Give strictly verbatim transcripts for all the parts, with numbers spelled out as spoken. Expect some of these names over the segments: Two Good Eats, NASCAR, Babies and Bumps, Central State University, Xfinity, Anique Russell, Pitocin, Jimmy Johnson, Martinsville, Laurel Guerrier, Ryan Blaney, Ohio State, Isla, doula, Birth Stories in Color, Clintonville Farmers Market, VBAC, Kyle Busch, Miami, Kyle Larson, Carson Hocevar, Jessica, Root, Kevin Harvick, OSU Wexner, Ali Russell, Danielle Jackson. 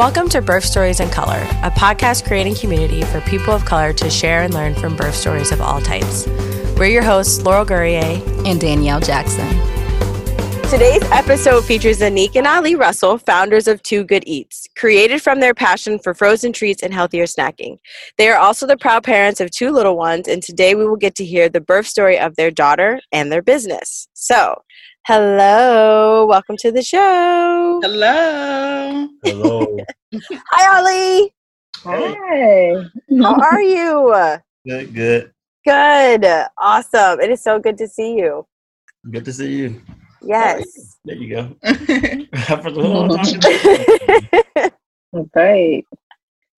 Welcome to Birth Stories in Color, a podcast creating community for people of color to share and learn from birth stories of all types. We're your hosts, Laurel Guerrier and Danielle Jackson. Today's episode features Anique and Ali Russell, founders of Two Good Eats, created from their passion for frozen treats and healthier snacking. They are also the proud parents of two little ones, and today we will get to hear the birth story of their daughter and their business. So, hello, welcome to the show. Hello. Hello. Hi, Ali. Hi. How are you? Good, good. Good. Awesome. It is so good to see you. Good to see you. Yes. There you go. That's right.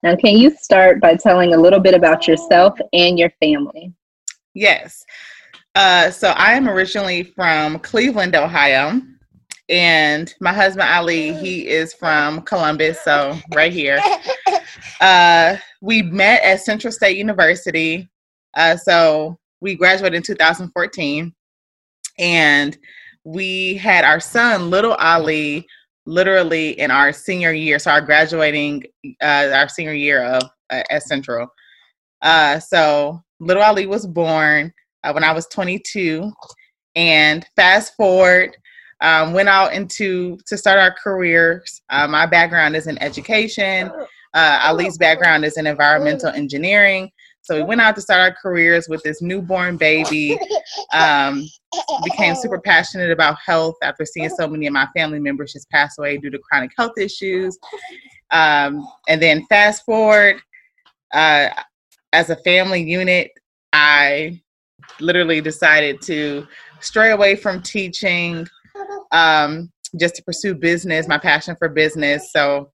Now, can you start by telling a little bit about yourself and your family? Yes. Uh, so I am originally from Cleveland, Ohio, and my husband, Ali, he is from Columbus, so right here. Uh, we met at Central State University. Uh, so we graduated in two thousand fourteen, and we had our son, little Ali, literally in our senior year. So our graduating, uh, our senior year of uh, at Central. Uh, so little Ali was born uh, when I was twenty-two, and fast forward, um, went out into to start our careers. Uh, my background is in education. Uh, Ali's background is in environmental engineering. So we went out to start our careers with this newborn baby. Um, became super passionate about health after seeing so many of my family members just pass away due to chronic health issues. Um, and then fast forward, uh, as a family unit, I literally decided to stray away from teaching um, just to pursue business, my passion for business. So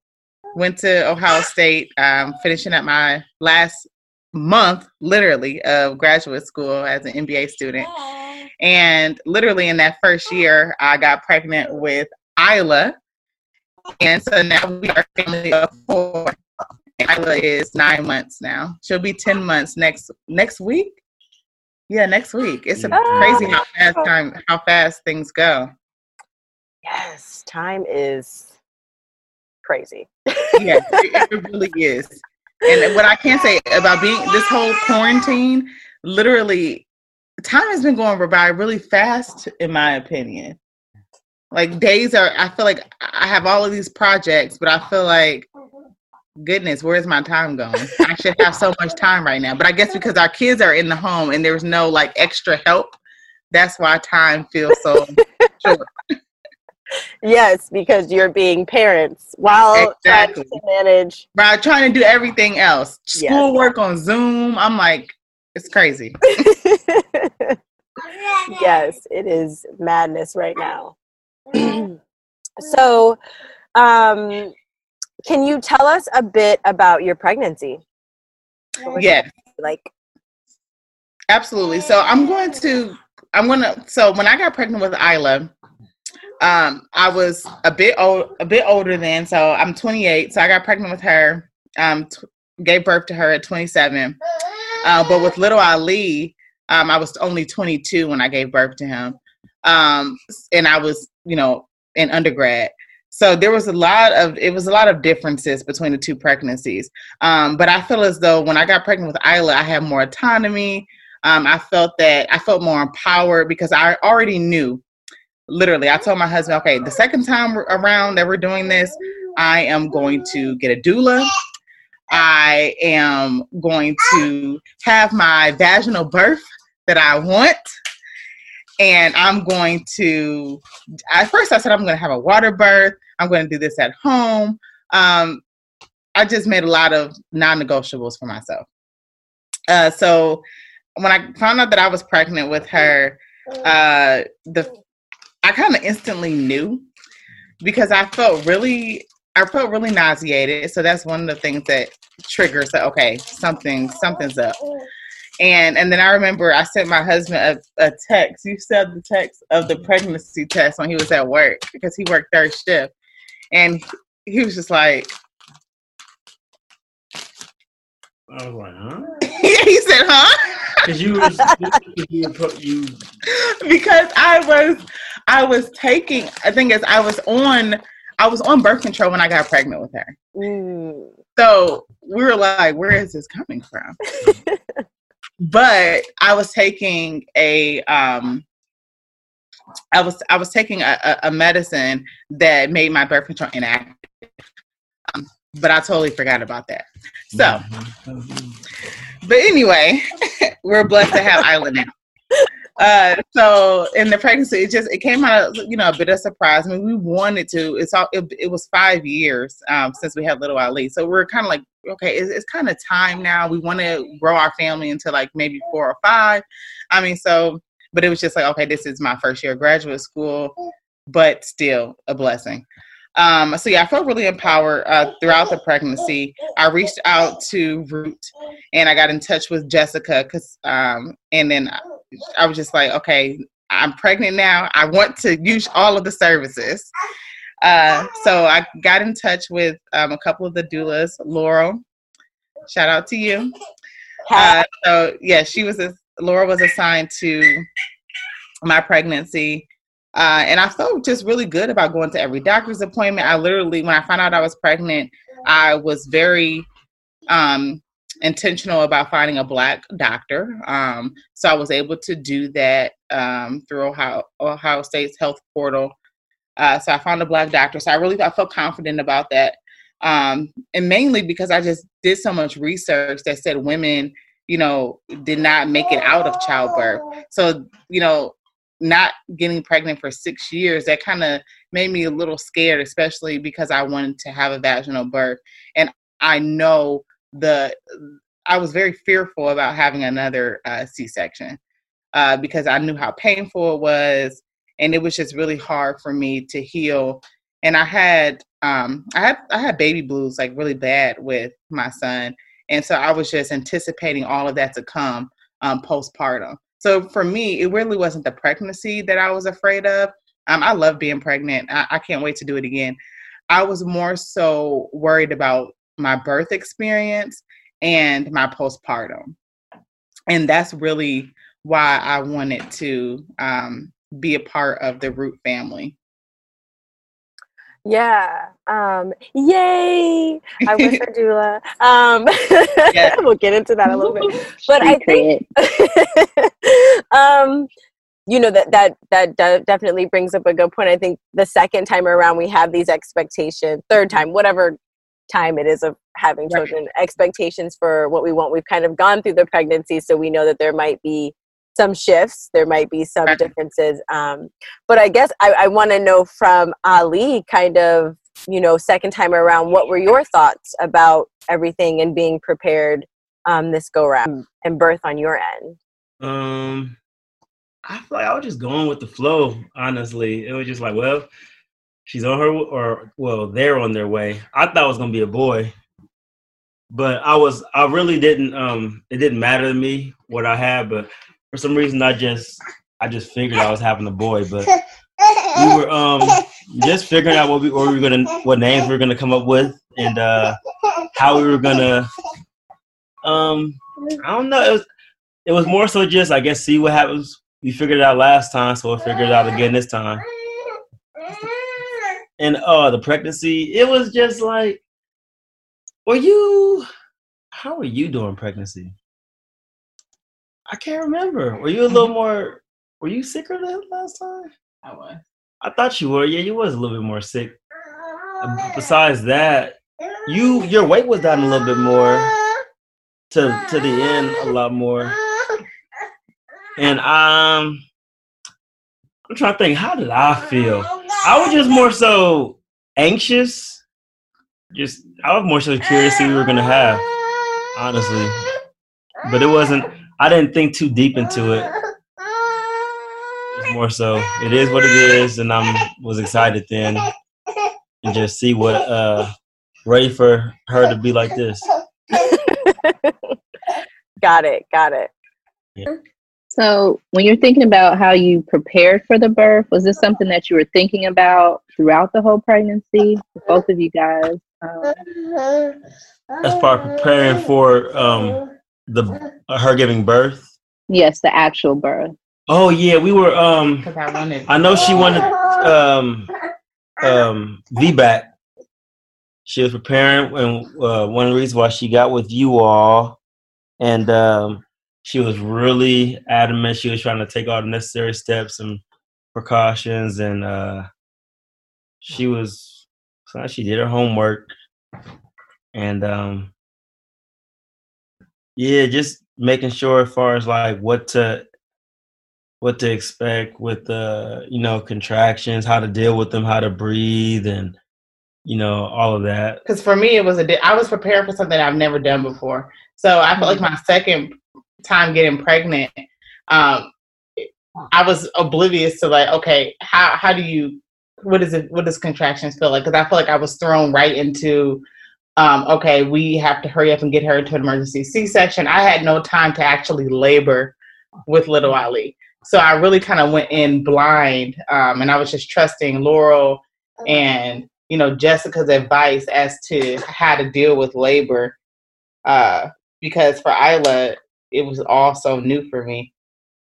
went to Ohio State, um, finishing up my last month, literally, of graduate school as an M B A student. And literally in that first year, I got pregnant with Isla. And so now we are a family of four. And Isla is nine months now. She'll be ten months next next week. Yeah, next week. It's a crazy how fast time, how fast things go. Yes, time is crazy. Yeah, it really is. And what I can say about being this whole quarantine, literally, time has been going by really fast, in my opinion. Like days are, I feel like I have all of these projects, but I feel like, goodness, where's my time going? I should have so much time right now. But I guess because our kids are in the home and there's no like extra help, that's why time feels so short. Yes, because you're being parents while exactly. trying to manage. While trying to do everything else. Schoolwork yes. on Zoom. I'm like, it's crazy. Yes, it is madness right now. So, um, can you tell us a bit about your pregnancy? Yeah. Like. Absolutely. So I'm going to, I'm going to, so when I got pregnant with Isla, Um, I was a bit old, a bit older then, so I'm twenty-eight. So I got pregnant with her, um, t- gave birth to her at twenty-seven. Uh, but with little Ali, um, I was only twenty-two when I gave birth to him. Um, and I was, you know, in undergrad. So there was a lot of, it was a lot of differences between the two pregnancies. Um, but I feel as though when I got pregnant with Isla, I had more autonomy. Um, I felt that I felt more empowered because I already knew. Literally, I told my husband, okay, the second time around that we're doing this, I am going to get a doula. I am going to have my vaginal birth that I want. And I'm going to, at first I said, I'm going to have a water birth. I'm going to do this at home. Um, I just made a lot of non-negotiables for myself. Uh, so when I found out that I was pregnant with her, uh, the I kind of instantly knew because I felt really, I felt really nauseated. So that's one of the things that triggers that, okay, something, something's up. And and then I remember I sent my husband a, a text. You said the text of the pregnancy test when he was at work because he worked third shift. And he was just like, I was like, huh? He said, huh? Because you, you, you, because I was, I was taking, I think as I was on, I was on birth control when I got pregnant with her. Mm. So we were like, where is this coming from? But I was taking a, um, I was, I was taking a, a medicine that made my birth control inactive. Um, but I totally forgot about that. So, but anyway, we're blessed to have Isla now. Uh, so in the pregnancy, it just, it came out, you know, a bit of surprise. I mean, we wanted to, it's all, it, it was five years, um, since we had little Ali. So we're kind of like, okay, it's, it's kind of time now. We want to grow our family into like maybe four or five. I mean, so, but it was just like, okay, this is my first year of graduate school, but still a blessing. Um, so yeah, I felt really empowered, uh, throughout the pregnancy. I reached out to Root and I got in touch with Jessica. Cause, um, and then I, I was just like, okay, I'm pregnant now. I want to use all of the services. Uh, so I got in touch with um, a couple of the doulas. Laurel, shout out to you. Uh, so yeah, she was, a, Laurel was assigned to my pregnancy. Uh, and I felt just really good about going to every doctor's appointment. I literally, when I found out I was pregnant, I was very, um, intentional about finding a black doctor. Um, so I was able to do that um, through Ohio, Ohio State's health portal. Uh, so I found a black doctor. So I really, I felt confident about that. Um, and mainly because I just did so much research that said women, you know, did not make it out of childbirth. So, you know, not getting pregnant for six years, that kind of made me a little scared, especially because I wanted to have a vaginal birth. And I know the I was very fearful about having another uh, C-section uh, because I knew how painful it was, and it was just really hard for me to heal. And I had um, I had I had baby blues like really bad with my son, and so I was just anticipating all of that to come um, postpartum. So for me, it really wasn't the pregnancy that I was afraid of. Um, I love being pregnant. I, I can't wait to do it again. I was more so worried about my birth experience and my postpartum. And that's really why I wanted to um, be a part of the Root family. Yeah. Um, yay. I wish I doula. Um, yeah. We'll get into that a little bit, but I think, um, you know, that, that, that de- definitely brings up a good point. I think the second time around, we have these expectations, third time, whatever time it is of having children, right. Expectations for what we want. We've kind of gone through the pregnancy, so we know that there might be some shifts, there might be some right. differences. Um, but I guess I, I want to know from Ali, kind of, you know, second time around, what were your thoughts about everything and being prepared um, this go round and birth on your end? Um, I feel like I was just going with the flow, honestly. It was just like, well, she's on her, or, well, they're on their way. I thought it was going to be a boy, but I was, I really didn't, um, it didn't matter to me what I had, but for some reason, I just, I just figured I was having a boy, but we were, um, just figuring out what we, what we were going to, what names we were going to come up with and, uh, how we were going to, um, I don't know. It was, it was more so just, I guess, see what happens. We figured it out last time, so we'll figure it out again this time. And uh, the pregnancy, it was just like, were you, how were you doing pregnancy? I can't remember. Were you a little more, were you sicker than last time? I was. I thought you were. Yeah, you was a little bit more sick. Besides that, you your weight was down a little bit more to to the end, a lot more. And um, I'm trying to think, how did I feel? I was just more so anxious. Just I was more so curious to see what we were gonna have, honestly. But it wasn't. I didn't think too deep into it. It's more so it is what it is, and I was excited then, and just see what uh ready for her to be like this. Got it. Got it. Yeah. So when you're thinking about how you prepared for the birth, was this something that you were thinking about throughout the whole pregnancy, both of you guys? Um, as far as preparing for um, the uh, her giving birth? Yes, the actual birth. Oh, yeah, we were, um, I, I know she wanted, um, um, V BAC. She was preparing, and uh, one of the reasons why she got with you all, and um, she was really adamant. She was trying to take all the necessary steps and precautions, and uh, she was, so she did her homework, and um, yeah, just making sure as far as like what to what to expect with the uh, you know, contractions, how to deal with them, how to breathe, and you know, all of that. Because for me, it was a di- I was prepared for something I've never done before. So I felt like my second time getting pregnant, um, I was oblivious to like, okay, how how do you what is it what does contractions feel like? Because I felt like I was thrown right into. Um, okay, we have to hurry up and get her into an emergency C-section. I had no time to actually labor with little Ali. So I really kind of went in blind, um, and I was just trusting Laurel and, you know, Jessica's advice as to how to deal with labor, uh, because for Isla, it was all so new for me.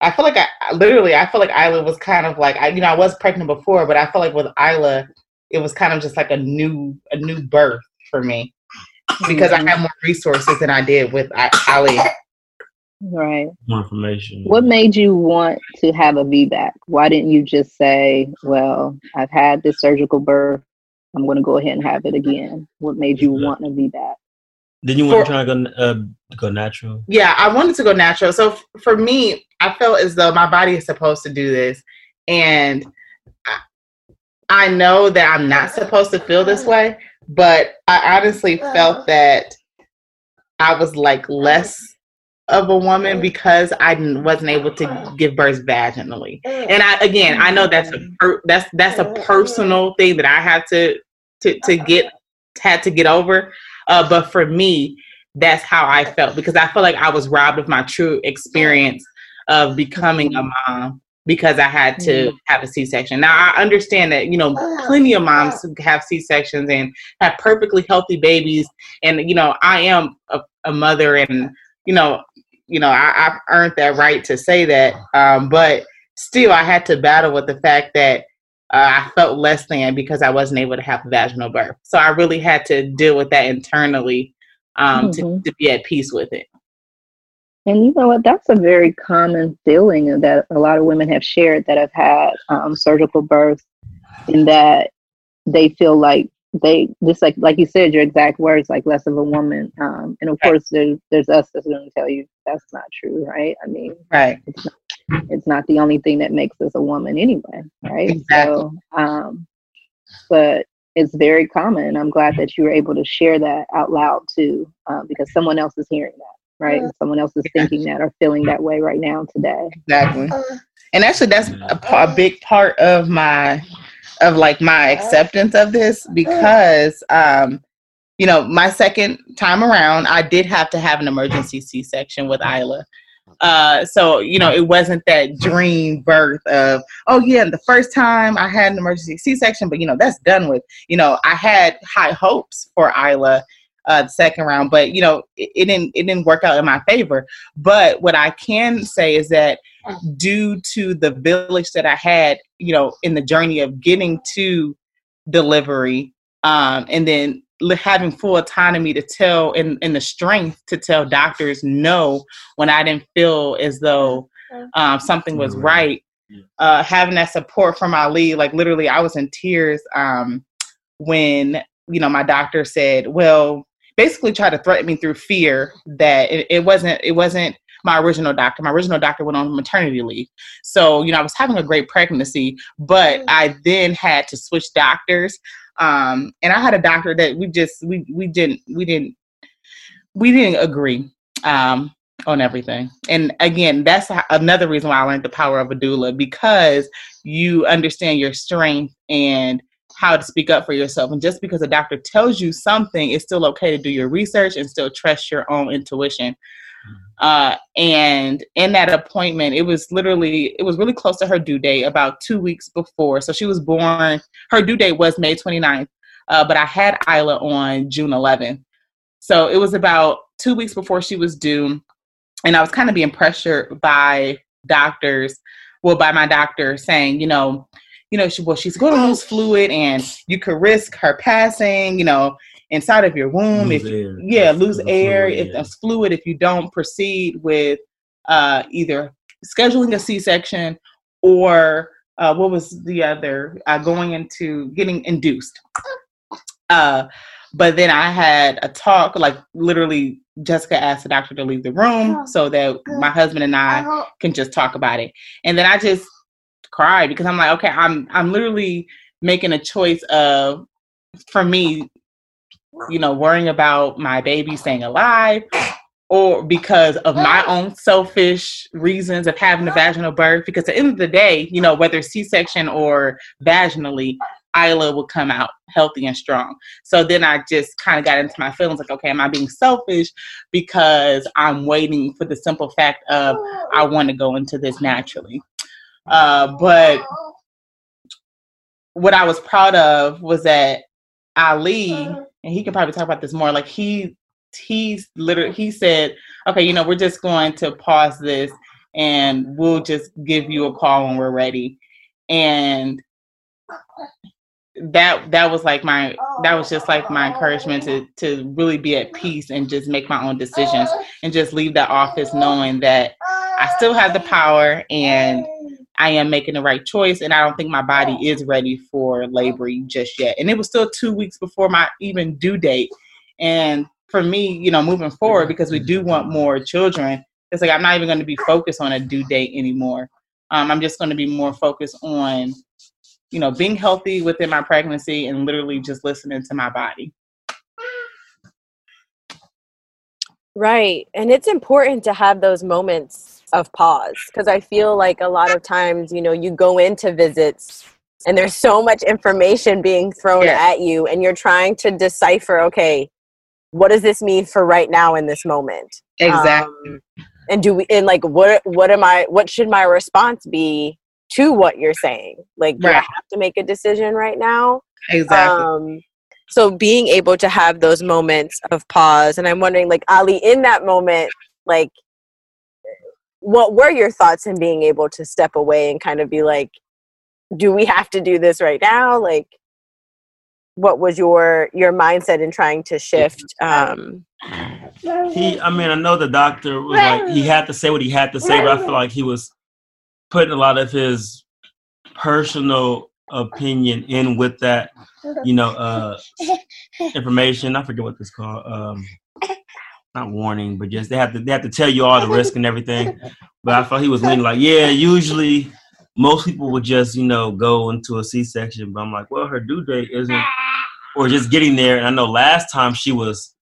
I feel like I, literally, I feel like Isla was kind of like, I, you know, I was pregnant before, but I feel like with Isla, it was kind of just like a new, a new birth for me. Because I had more resources than I did with Ali. Right. More information. What made you want to have a V BAC? Why didn't you just say, well, I've had this surgical birth, I'm going to go ahead and have it again? What made you yeah. want a V BAC? Didn't you want for, to try to go, uh, go natural? Yeah, I wanted to go natural. So f- for me, I felt as though my body is supposed to do this. And I, I know that I'm not supposed to feel this way. But I honestly felt that I was like less of a woman because I wasn't able to give birth vaginally. And I, again, I know that's a per, that's that's a personal thing that I had to to to get had to get over. Uh, but for me, that's how I felt, because I felt like I was robbed of my true experience of becoming a mom, because I had to have a C-section. Now, I understand that, you know, plenty of moms have C-sections and have perfectly healthy babies. And, you know, I am a, a mother, and, you know, you know, I, I've earned that right to say that. Um, but still, I had to battle with the fact that uh, I felt less than because I wasn't able to have a vaginal birth. So I really had to deal with that internally, um, mm-hmm. to, to be at peace with it. And you know what, that's a very common feeling that a lot of women have shared that have had um, surgical births, in that they feel like they, just like like you said, your exact words, like less of a woman. Um, and of right. course, there's, there's us that's going to tell you that's not true, right? I mean, right. It's not, it's not the only thing that makes us a woman anyway, right? Exactly. So, um, but it's very common. And I'm glad that you were able to share that out loud too, uh, because someone else is hearing that. Right. Someone else is thinking that or feeling that way right now today. Exactly. And actually, that's a, a big part of my of like my acceptance of this, because, um, you know, my second time around, I did have to have an emergency C-section with Isla. Uh, so, you know, it wasn't that dream birth of, oh, yeah, the first time I had an emergency C-section. But, you know, that's done with. You know, I had high hopes for Isla. Uh, the second round, but you know, it, it didn't it didn't work out in my favor. But what I can say is that due to the village that I had, you know, in the journey of getting to delivery, um, and then having full autonomy to tell, and, and the strength to tell doctors no when I didn't feel as though um, something was right. Uh, having that support from Ali, like literally, I was in tears um, when you know my doctor said, well. Basically tried to threaten me through fear that it, it wasn't it wasn't my original doctor. My original doctor went on maternity leave. So, you know, I was having a great pregnancy, but I then had to switch doctors. Um, and I had a doctor that we just we we didn't we didn't we didn't agree um, on everything. And again, that's another reason why I learned the power of a doula, because you understand your strength and how to speak up for yourself. And just because a doctor tells you something, it's still okay to do your research and still trust your own intuition. Uh, and in that appointment, it was literally, it was really close to her due date, about two weeks before. So she was born, her due date was May twenty-ninth, uh, but I had Isla on June eleventh. So it was about two weeks before she was due. And I was kind of being pressured by doctors, well, by my doctor saying, you know, you know, she, well, she's going to lose fluid and you could risk her passing, you know, inside of your womb. Lose if air. Yeah, lose that's air, fluid, if yeah. that's fluid, if you don't proceed with uh, either scheduling a C-section or uh, what was the other, uh, going into getting induced. Uh, but then I had a talk, like literally Jessica asked the doctor to leave the room so that my husband and I can just talk about it. And then I just cried because I'm like, okay, I'm, I'm literally making a choice of, for me, you know, worrying about my baby staying alive, or because of my own selfish reasons of having a vaginal birth. Because at the end of the day, you know, whether C-section or vaginally, Isla would come out healthy and strong. So then I just kind of got into my feelings like, okay, am I being selfish because I'm waiting for the simple fact of I want to go into this naturally? Uh, but what I was proud of was that Ali, and he can probably talk about this more, like he, he's literally, he said, okay, you know, we're just going to pause this and we'll just give you a call when we're ready. And that that was like my that was just like my encouragement to to really be at peace and just make my own decisions and just leave that office knowing that I still have the power and I am making the right choice, and I don't think my body is ready for labor just yet. And it was still two weeks before my even due date. And for me, you know, moving forward, because we do want more children, it's like I'm not even going to be focused on a due date anymore. Um, I'm just going to be more focused on, you know, being healthy within my pregnancy and literally just listening to my body. Right. And it's important to have those moments of pause, because I feel like a lot of times, you know, you go into visits and there's so much information being thrown yeah. at you, and you're trying to decipher, okay, what does this mean for right now in this moment? Exactly. Um, and do we, and like, what, what am I, what should my response be to what you're saying? Like, do right. I have to make a decision right now? Exactly. Um, so being able to have those moments of pause. And I'm wondering, like, Ali, in that moment, like, what were your thoughts in being able to step away and kind of be like, do we have to do this right now? Like, what was your, your mindset in trying to shift? Um, he, I mean, I know the doctor was like, he had to say what he had to say, but I feel like he was putting a lot of his personal opinion in with that, you know, uh, information. I forget what this is called. Um, not warning, but just they have to they have to tell you all the risk and everything. But I thought he was leaning like, yeah, usually most people would just, you know, go into a C-section. But I'm like, well, her due date isn't, or just getting there. And I know last time she was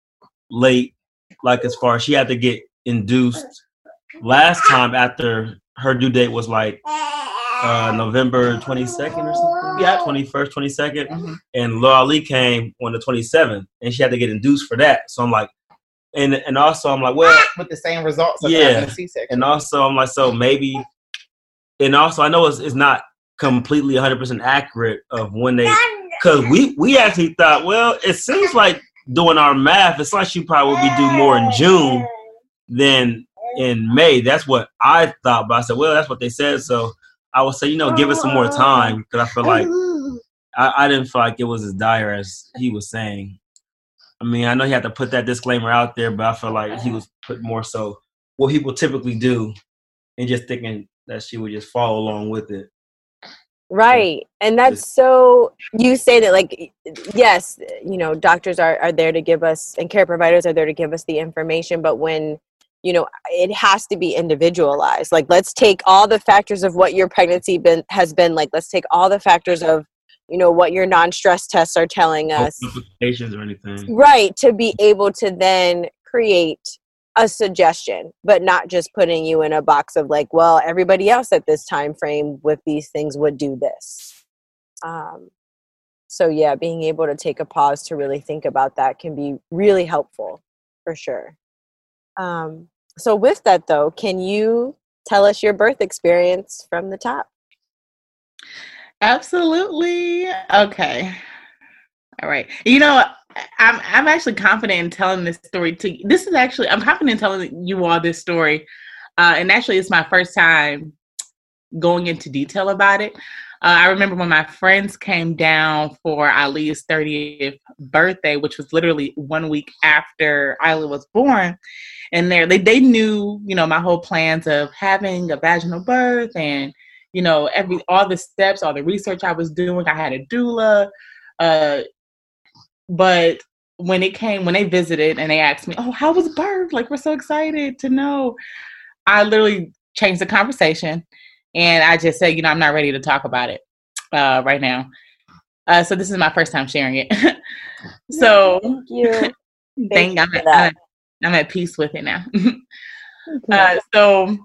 late, like as far as she had to get induced last time after her due date was like uh, November twenty-second or something. Yeah, twenty-first, twenty-second. Mm-hmm. And Laurel Lee came on the twenty-seventh, and she had to get induced for that. So I'm like, and and also I'm like, well, with the same results of yeah. having a C-section. And also I'm like, so maybe, and also I know it's it's not completely one hundred percent accurate of when they, because we we actually thought, well, it seems like doing our math, it's like she probably would be due more in June than in May. That's what I thought, but I said, well, that's what they said. So I would say, you know, give it some more time, because I feel like I, I didn't feel like it was as dire as he was saying. I mean, I know he had to put that disclaimer out there, but I feel like he was put more so what people typically do and just thinking that she would just follow along with it. Right. And that's so, you say that like, yes, you know, doctors are, are there to give us, and care providers are there to give us the information, but when you know, it has to be individualized. Like, let's take all the factors of what your pregnancy been, has been like. Let's take all the factors of, you know, what your non-stress tests are telling us. No complications or anything. Right. To be able to then create a suggestion, but not just putting you in a box of like, well, everybody else at this time frame with these things would do this. Um, so, yeah, being able to take a pause to really think about that can be really helpful for sure. Um, So with that, though, can you tell us your birth experience from the top? Absolutely. Okay. All right. You know, I'm I'm actually confident in telling this story to you. This is actually, I'm confident in telling you all this story. Uh, and actually, it's my first time going into detail about it. Uh, I remember when my friends came down for Ali's thirtieth birthday, which was literally one week after Ali was born. And they, they knew, you know, my whole plans of having a vaginal birth and, you know, every all the steps, all the research I was doing. I had a doula. Uh, but when it came, when they visited and they asked me, oh, how was birth? Like, we're so excited to know. I literally changed the conversation. And I just said, you know, I'm not ready to talk about it uh, right now. Uh, so this is my first time sharing it. So thank you. Thank thank you I'm, at, I'm, at, I'm at peace with it now. uh, so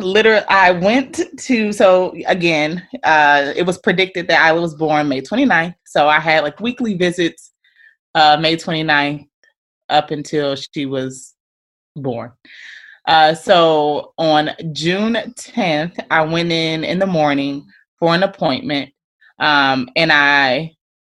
literally, I went to, so again, uh, it was predicted that I was born May twenty-ninth. So I had like weekly visits uh, May twenty-ninth up until she was born. Uh, so on June tenth, I went in in the morning for an appointment, um, and I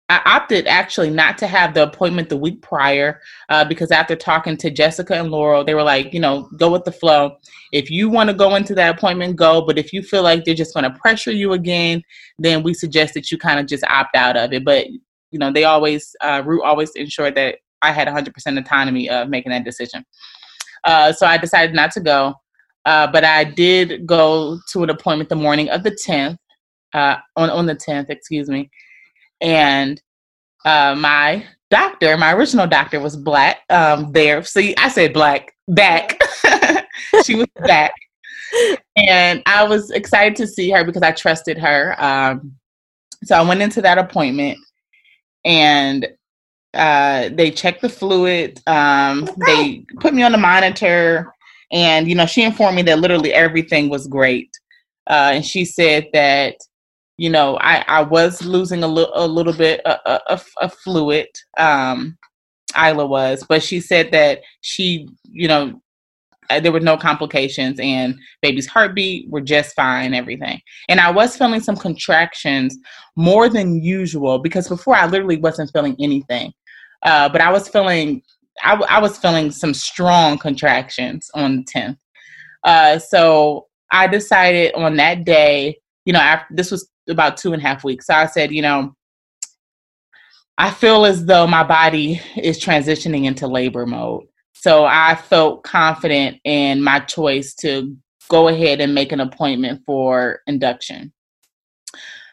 I opted actually not to have the appointment the week prior uh, because after talking to Jessica and Laurel, they were like, you know, go with the flow. If you want to go into that appointment, go. But if you feel like they're just going to pressure you again, then we suggest that you kind of just opt out of it. But, you know, they always, uh, Root always ensured that I had one hundred percent autonomy of making that decision. Uh, so I decided not to go, uh, but I did go to an appointment the morning of the tenth, uh, on, on the tenth, excuse me. And uh, my doctor, my original doctor was black um, there. See, I said black, back. She was back. And I was excited to see her because I trusted her. Um, so I went into that appointment and Uh, they checked the fluid. Um, they put me on the monitor, and you know, she informed me that literally everything was great. Uh, and she said that, you know, I, I was losing a little, a little bit of, of fluid. Um, Isla was, but she said that she, you know, there were no complications, and baby's heartbeat were just fine, everything. And I was feeling some contractions more than usual because before I literally wasn't feeling anything. Uh, but I was feeling, I, w- I was feeling some strong contractions on the tenth. Uh, so I decided on that day, you know, after, this was about two and a half weeks. So I said, you know, I feel as though my body is transitioning into labor mode. So I felt confident in my choice to go ahead and make an appointment for induction.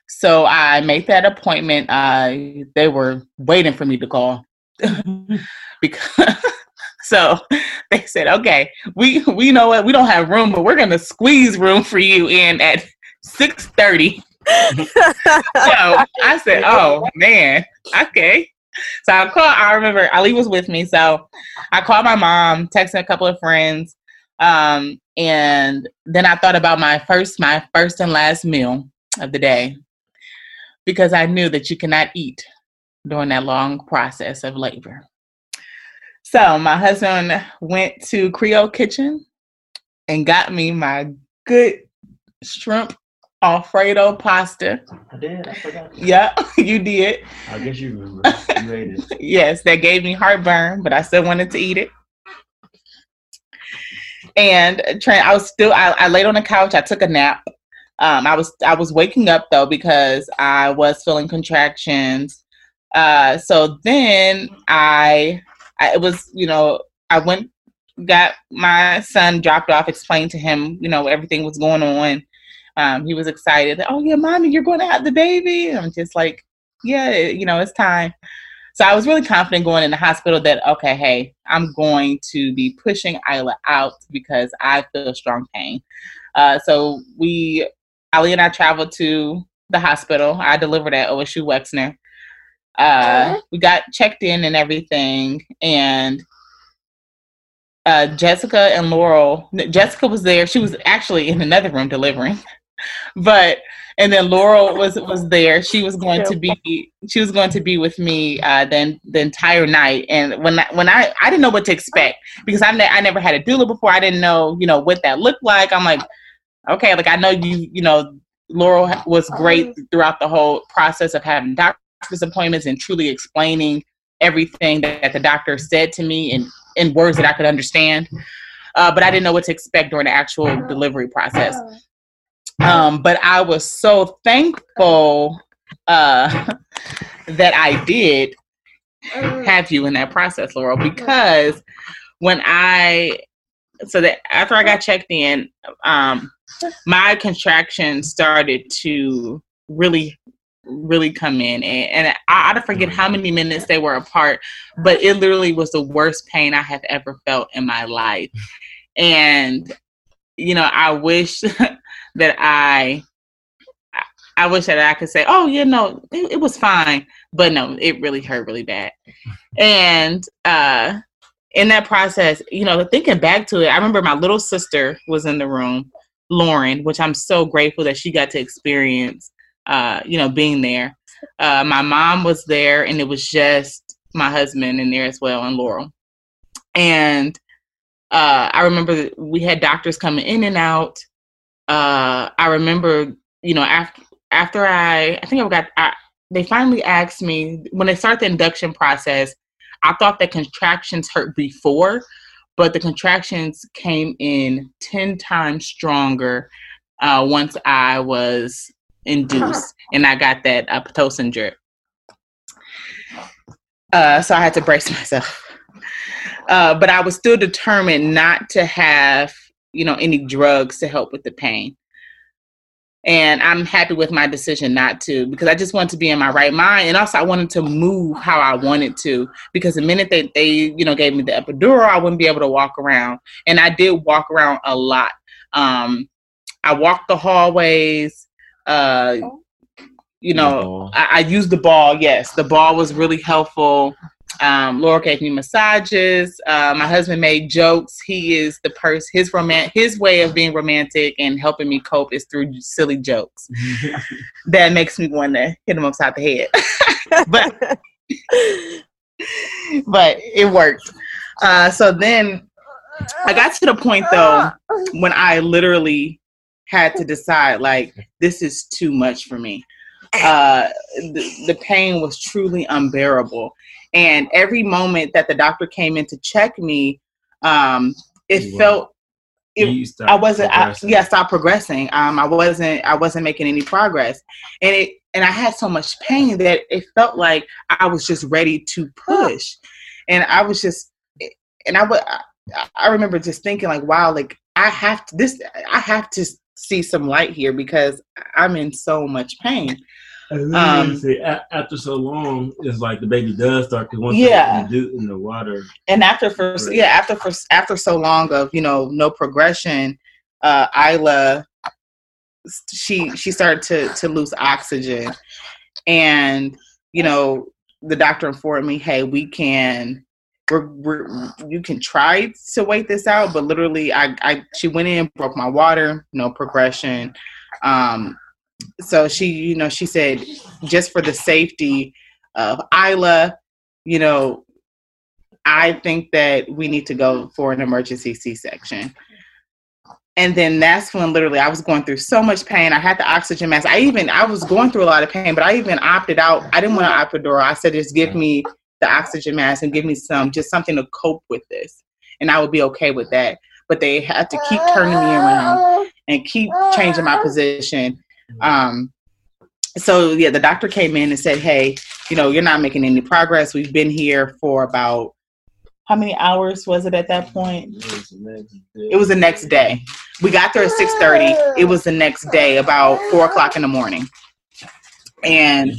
So I made that appointment. Uh, they were waiting for me to call. because So they said, okay, we, we know what, we don't have room, but we're going to squeeze room for you in at six thirty. So I said, oh, man, okay. So I called, I remember Ali was with me. So I called my mom, texted a couple of friends. Um, and then I thought about my first, my first and last meal of the day, because I knew that you cannot eat during that long process of labor. So my husband went to Creole Kitchen and got me my good shrimp Alfredo pasta. I did. I forgot. Yeah, you did. I guess you remember. You ate it. Yes, that gave me heartburn, but I still wanted to eat it. And I was still. I, I laid on the couch. I took a nap. Um, I was. I was waking up though because I was feeling contractions. Uh, so then I. I it was. You know. I went. Got my son dropped off. Explained to him. You know, everything was going on. Um, he was excited. Oh, yeah, mommy, you're going to have the baby. And I'm just like, yeah, you know, it's time. So I was really confident going in the hospital that, okay, hey, I'm going to be pushing Isla out because I feel strong pain. Uh, so we, Ali and I traveled to the hospital. I delivered at O S U Wexner. Uh, we got checked in and everything. And uh, Jessica and Laurel, Jessica was there. She was actually in another room delivering. But and then Laurel was was there. She was going to be she was going to be with me uh, then the entire night. And when I, when I I didn't know what to expect because I ne- I never had a doula before. I didn't know you know what that looked like. I'm like, okay, like I know you you know Laurel was great throughout the whole process of having doctor's appointments and truly explaining everything that, that the doctor said to me and in words that I could understand. Uh, but I didn't know what to expect during the actual delivery process. Um, but I was so thankful uh, that I did have you in that process, Laurel, because when I, so that after I got checked in, um, my contractions started to really, really come in. And, and I, I forget how many minutes they were apart, but it literally was the worst pain I have ever felt in my life. And, you know, I wish that I, I wish that I could say, oh, you know, it, it was fine. But no, it really hurt really bad. And uh, in that process, you know, thinking back to it, I remember my little sister was in the room, Lauren, which I'm so grateful that she got to experience, uh, you know, being there. Uh, my mom was there, and it was just my husband in there as well, and Laurel. And uh, I remember we had doctors coming in and out. Uh, I remember, you know, after, after I, I think I got, I, they finally asked me, when they start the induction process, I thought that contractions hurt before, but the contractions came in ten times stronger uh, once I was induced and I got that uh, Pitocin drip. Uh, so I had to brace myself. Uh, but I was still determined not to have, you know, any drugs to help with the pain. And I'm happy with my decision not to, because I just wanted to be in my right mind. And also I wanted to move how I wanted to, because the minute they, they you know, gave me the epidural, I wouldn't be able to walk around. And I did walk around a lot. Um, I walked the hallways. Uh, you know, I, I used the ball. Yes, the ball was really helpful. Um, Laura gave me massages. Uh, my husband made jokes. He is the person, his roman- his way of being romantic and helping me cope is through silly jokes. That makes me want to hit him upside the head. but, but it worked. Uh, so then I got to the point, though, when I literally had to decide, like, this is too much for me. Uh, the, the pain was truly unbearable. And every moment that the doctor came in to check me, um, it well, felt it, I wasn't. I, yeah, I stopped progressing. Um, I wasn't. I wasn't making any progress, and it and I had so much pain that it felt like I was just ready to push, and I was just. And I would. I remember just thinking like, wow, like I have to this. I have to see some light here because I'm in so much pain. Um, say, after so long, it's like the baby does start to want yeah. to in the water. And after for yeah, after for after so long of you know no progression, uh, Isla, she she started to to lose oxygen, and you know the doctor informed me, hey, we can, we're, we're you can try to wait this out, but literally, I I she went in, broke my water, no progression. Um, So she, you know, she said, just for the safety of Isla, you know, I think that we need to go for an emergency C-section. And then that's when literally I was going through so much pain. I had the oxygen mask. I even, I was going through a lot of pain, but I even opted out. I didn't want an epidural. I said, just give me the oxygen mask and give me some, just something to cope with this. And I would be okay with that. But they had to keep turning me around and keep changing my position. Um, so yeah, the doctor came in and said, hey, you know, you're not making any progress. We've been here for about, how many hours was it at that point? It was the next day. It was the next day. We got there at six thirty. It was the next day, about four o'clock in the morning. And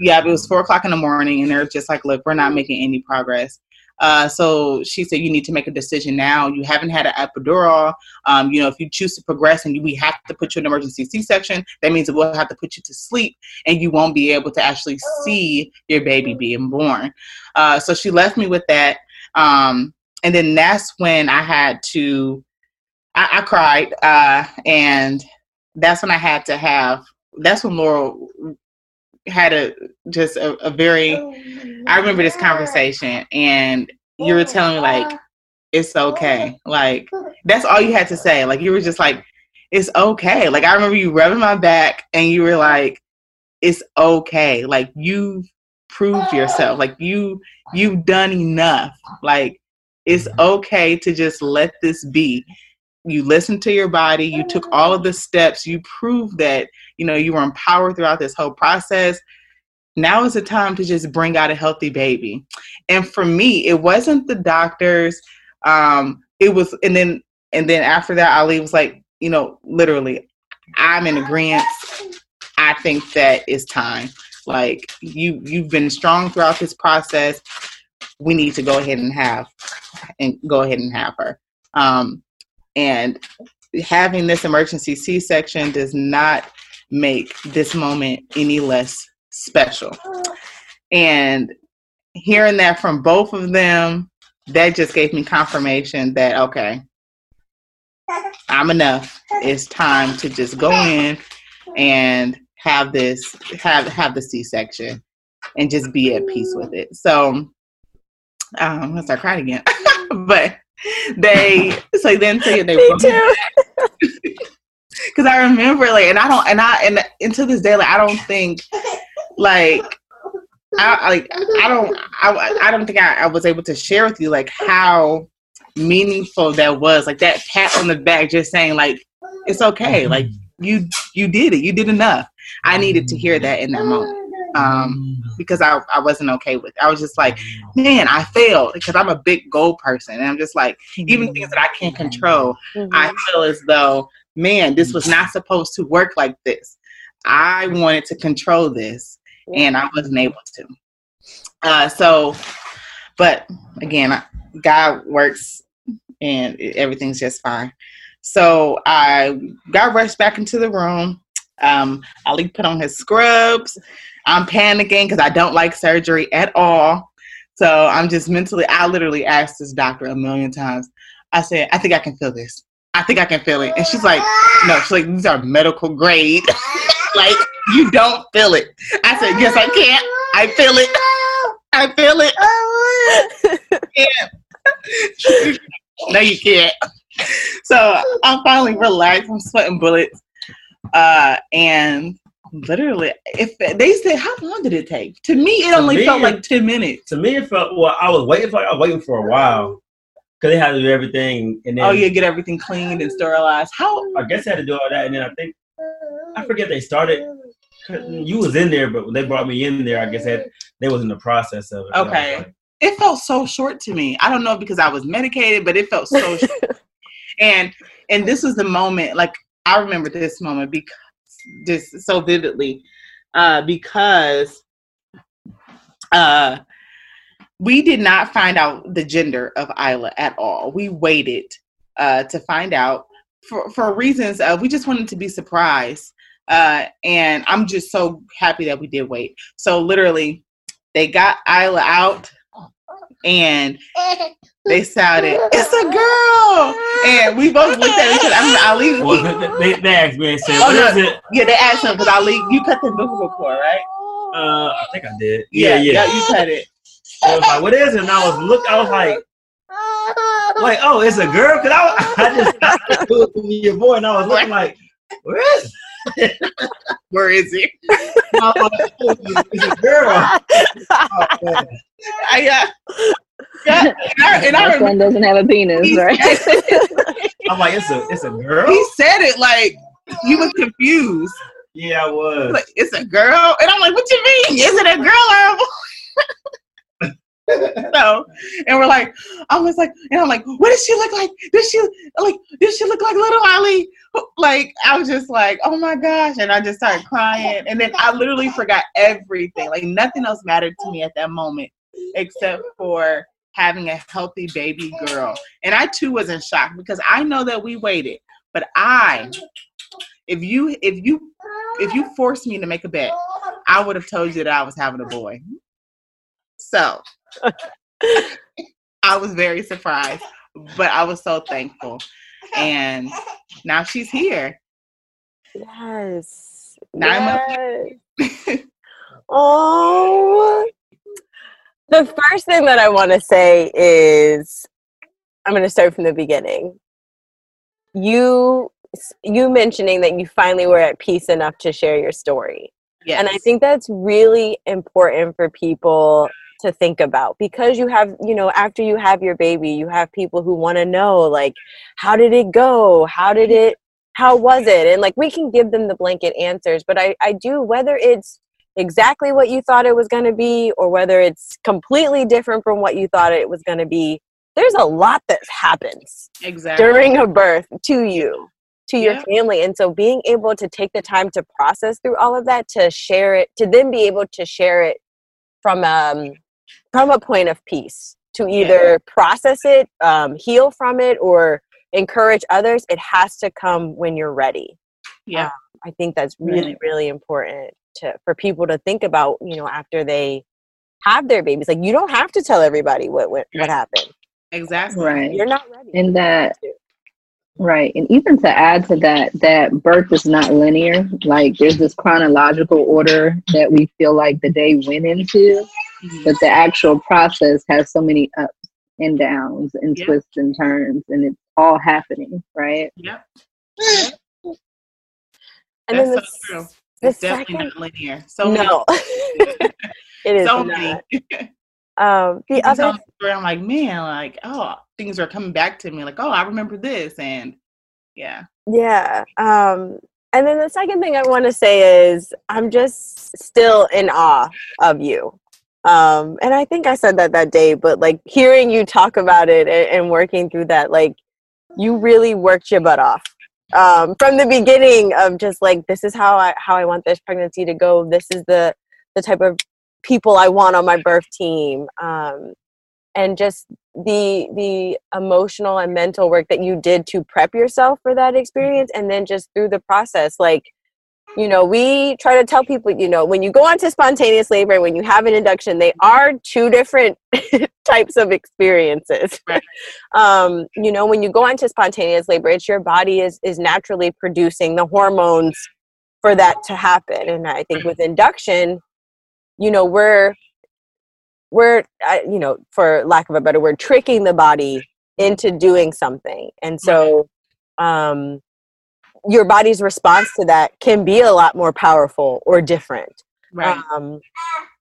yeah, it was four o'clock in the morning and they're just like, look, we're not making any progress. Uh, so she said, you need to make a decision now. You haven't had an epidural. Um, you know, if you choose to progress and you, we have to put you in emergency C-section, that means that we'll have to put you to sleep and you won't be able to actually see your baby being born. Uh, so she left me with that. Um, and then that's when I had to, I, I cried. Uh, and that's when I had to have, that's when Laurel had a, just a, a very, I remember this conversation and you were telling me like, it's okay. Like, that's all you had to say. Like, you were just like, it's okay. Like, I remember you rubbing my back and you were like, it's okay. Like, you've proved yourself. Like you, you've done enough. Like, it's okay to just let this be. you listened to your body, you took all of the steps, you proved that, you know, you were empowered throughout this whole process. Now is the time to just bring out a healthy baby. And for me, it wasn't the doctors. Um, it was, and then, and then after that, Ali was like, you know, literally, I'm in agreement. I think that it's time. Like you, you've been strong throughout this process. We need to go ahead and have, and go ahead and have her. Um, and having this emergency C-section does not make this moment any less special. And hearing that from both of them, that just gave me confirmation that, okay, I'm enough. It's time to just go in and have this, have, have the C-section and just be at peace with it. So um, I'm going to start crying again, but they, so then so they, me too. Cause I remember like, and I don't, and I, and, and to this day, like, I don't think like, I like I don't I, I don't think I, I was able to share with you like how meaningful that was, like that pat on the back, just saying like it's okay, like you you did it, you did enough. I needed to hear that in that moment um, because I, I wasn't okay with it. I was just like, man, I failed, because I'm a big goal person and I'm just like, even things that I can't control, I feel as though, man, this was not supposed to work like this. I wanted to control this. And I wasn't able to. Uh, so, but again, God works and everything's just fine. So I got rushed back into the room. Um, Ali put on his scrubs. I'm panicking because I don't like surgery at all. So I'm just mentally, I literally asked this doctor a million times. I said, I think I can feel this. I think I can feel it. And she's like, no, she's like, these are medical grade. Like, you don't feel it. I said, yes, I can. I feel it. I feel it. No, you can't. So I'm finally relaxed. I'm sweating bullets. Uh, and literally, if they said, how long did it take? To me, it only me, felt like ten minutes. To me, it felt, well, I was waiting for, I was waiting for a while. Because they had to do everything. And then, oh, yeah, get everything cleaned and sterilized. How? I guess I had to do all that. And then I think, I forget they started. You was in there, but when they brought me in there, I guess that they was in the process of it. Okay, like, it felt so short to me. I don't know because I was medicated, but it felt so short. And and this was the moment. Like I remember this moment because just so vividly, uh, because uh, we did not find out the gender of Isla at all. We waited uh, to find out. For for reasons, uh, we just wanted to be surprised. Uh, and I'm just so happy that we did wait. So literally, they got Isla out and they shouted, it's a girl! And we both looked at each other. I mean, Ali. Well, they, they asked me and said, what oh, no. is it? Yeah, they asked him because Ali, you cut the book before, right? Uh, I think I did. Yeah, yeah. yeah. yeah you cut it. I was like, what is it? And I was, look, I was like, Like, oh, it's a girl? Because I, I just I was your boy, and I was looking like, where is it? Where is he? It's a girl. Oh, I, uh, yeah, and I, and I, my son doesn't have a penis, right? I'm like, it's a, it's a girl? He said it like, you were confused. Yeah, I was. Like, it's a girl? And I'm like, what you mean? Is it a girl or a boy? So, and we're like, I was like, and I'm like, what does she look like? Does she like? Does she look like little Ali? Like, I was just like, oh my gosh, and I just started crying, and then I literally forgot everything. Like nothing else mattered to me at that moment, except for having a healthy baby girl. And I too was in shock because I know that we waited, but I, if you, if you, if you forced me to make a bet, I would have told you that I was having a boy. So. I was very surprised, but I was so thankful. And now she's here. Yes. Nine yes. months. Oh. The first thing that I want to say is I'm going to start from the beginning. You you mentioning that you finally were at peace enough to share your story. Yes. And I think that's really important for people to think about, because you have, you know, after you have your baby, you have people who want to know, like, how did it go? How did it, how was it? And like, we can give them the blanket answers, but I, I do, whether it's exactly what you thought it was going to be, or whether it's completely different from what you thought it was going to be, there's a lot that happens exactly during a birth to you, to your yeah. family. And so being able to take the time to process through all of that, to share it, to then be able to share it from, um, from a point of peace, to either yeah. process it, um, heal from it, or encourage others. It has to come when you're ready. Yeah. Um, I think that's really, really important to, for people to think about, you know, after they have their babies. Like, you don't have to tell everybody what, what, what happened. Exactly. Right. You're not ready. And that, right. And even to add to that, that birth is not linear. Like, there's this chronological order that we feel like the day went into, mm-hmm. but the actual process has so many ups and downs and yep. twists and turns, and it's all happening. Right. Yep. yep. And that's then the, so true. The it's second, definitely not linear. So no, it is so not. Many. Um, the other the story, I'm like, man, like, oh, things are coming back to me. Like, oh, I remember this, and yeah, yeah. Um, and then the second thing I want to say is, I'm just still in awe of you. Um, and I think I said that that day, but like, hearing you talk about it and, and working through that, like, you really worked your butt off. Um, from the beginning of just like, this is how I, how I want this pregnancy to go. This is the, the type of people I want on my birth team. Um, and just the, the emotional and mental work that you did to prep yourself for that experience. And then just through the process, like, you know, we try to tell people, you know, when you go on to spontaneous labor, when you have an induction, they are two different types of experiences. Right. Um, you know, when you go on to spontaneous labor, it's your body is, is naturally producing the hormones for that to happen. And I think with induction, you know, we're, we're, uh, you know, for lack of a better word, tricking the body into doing something. And so, um, your body's response to that can be a lot more powerful or different. Right. Um,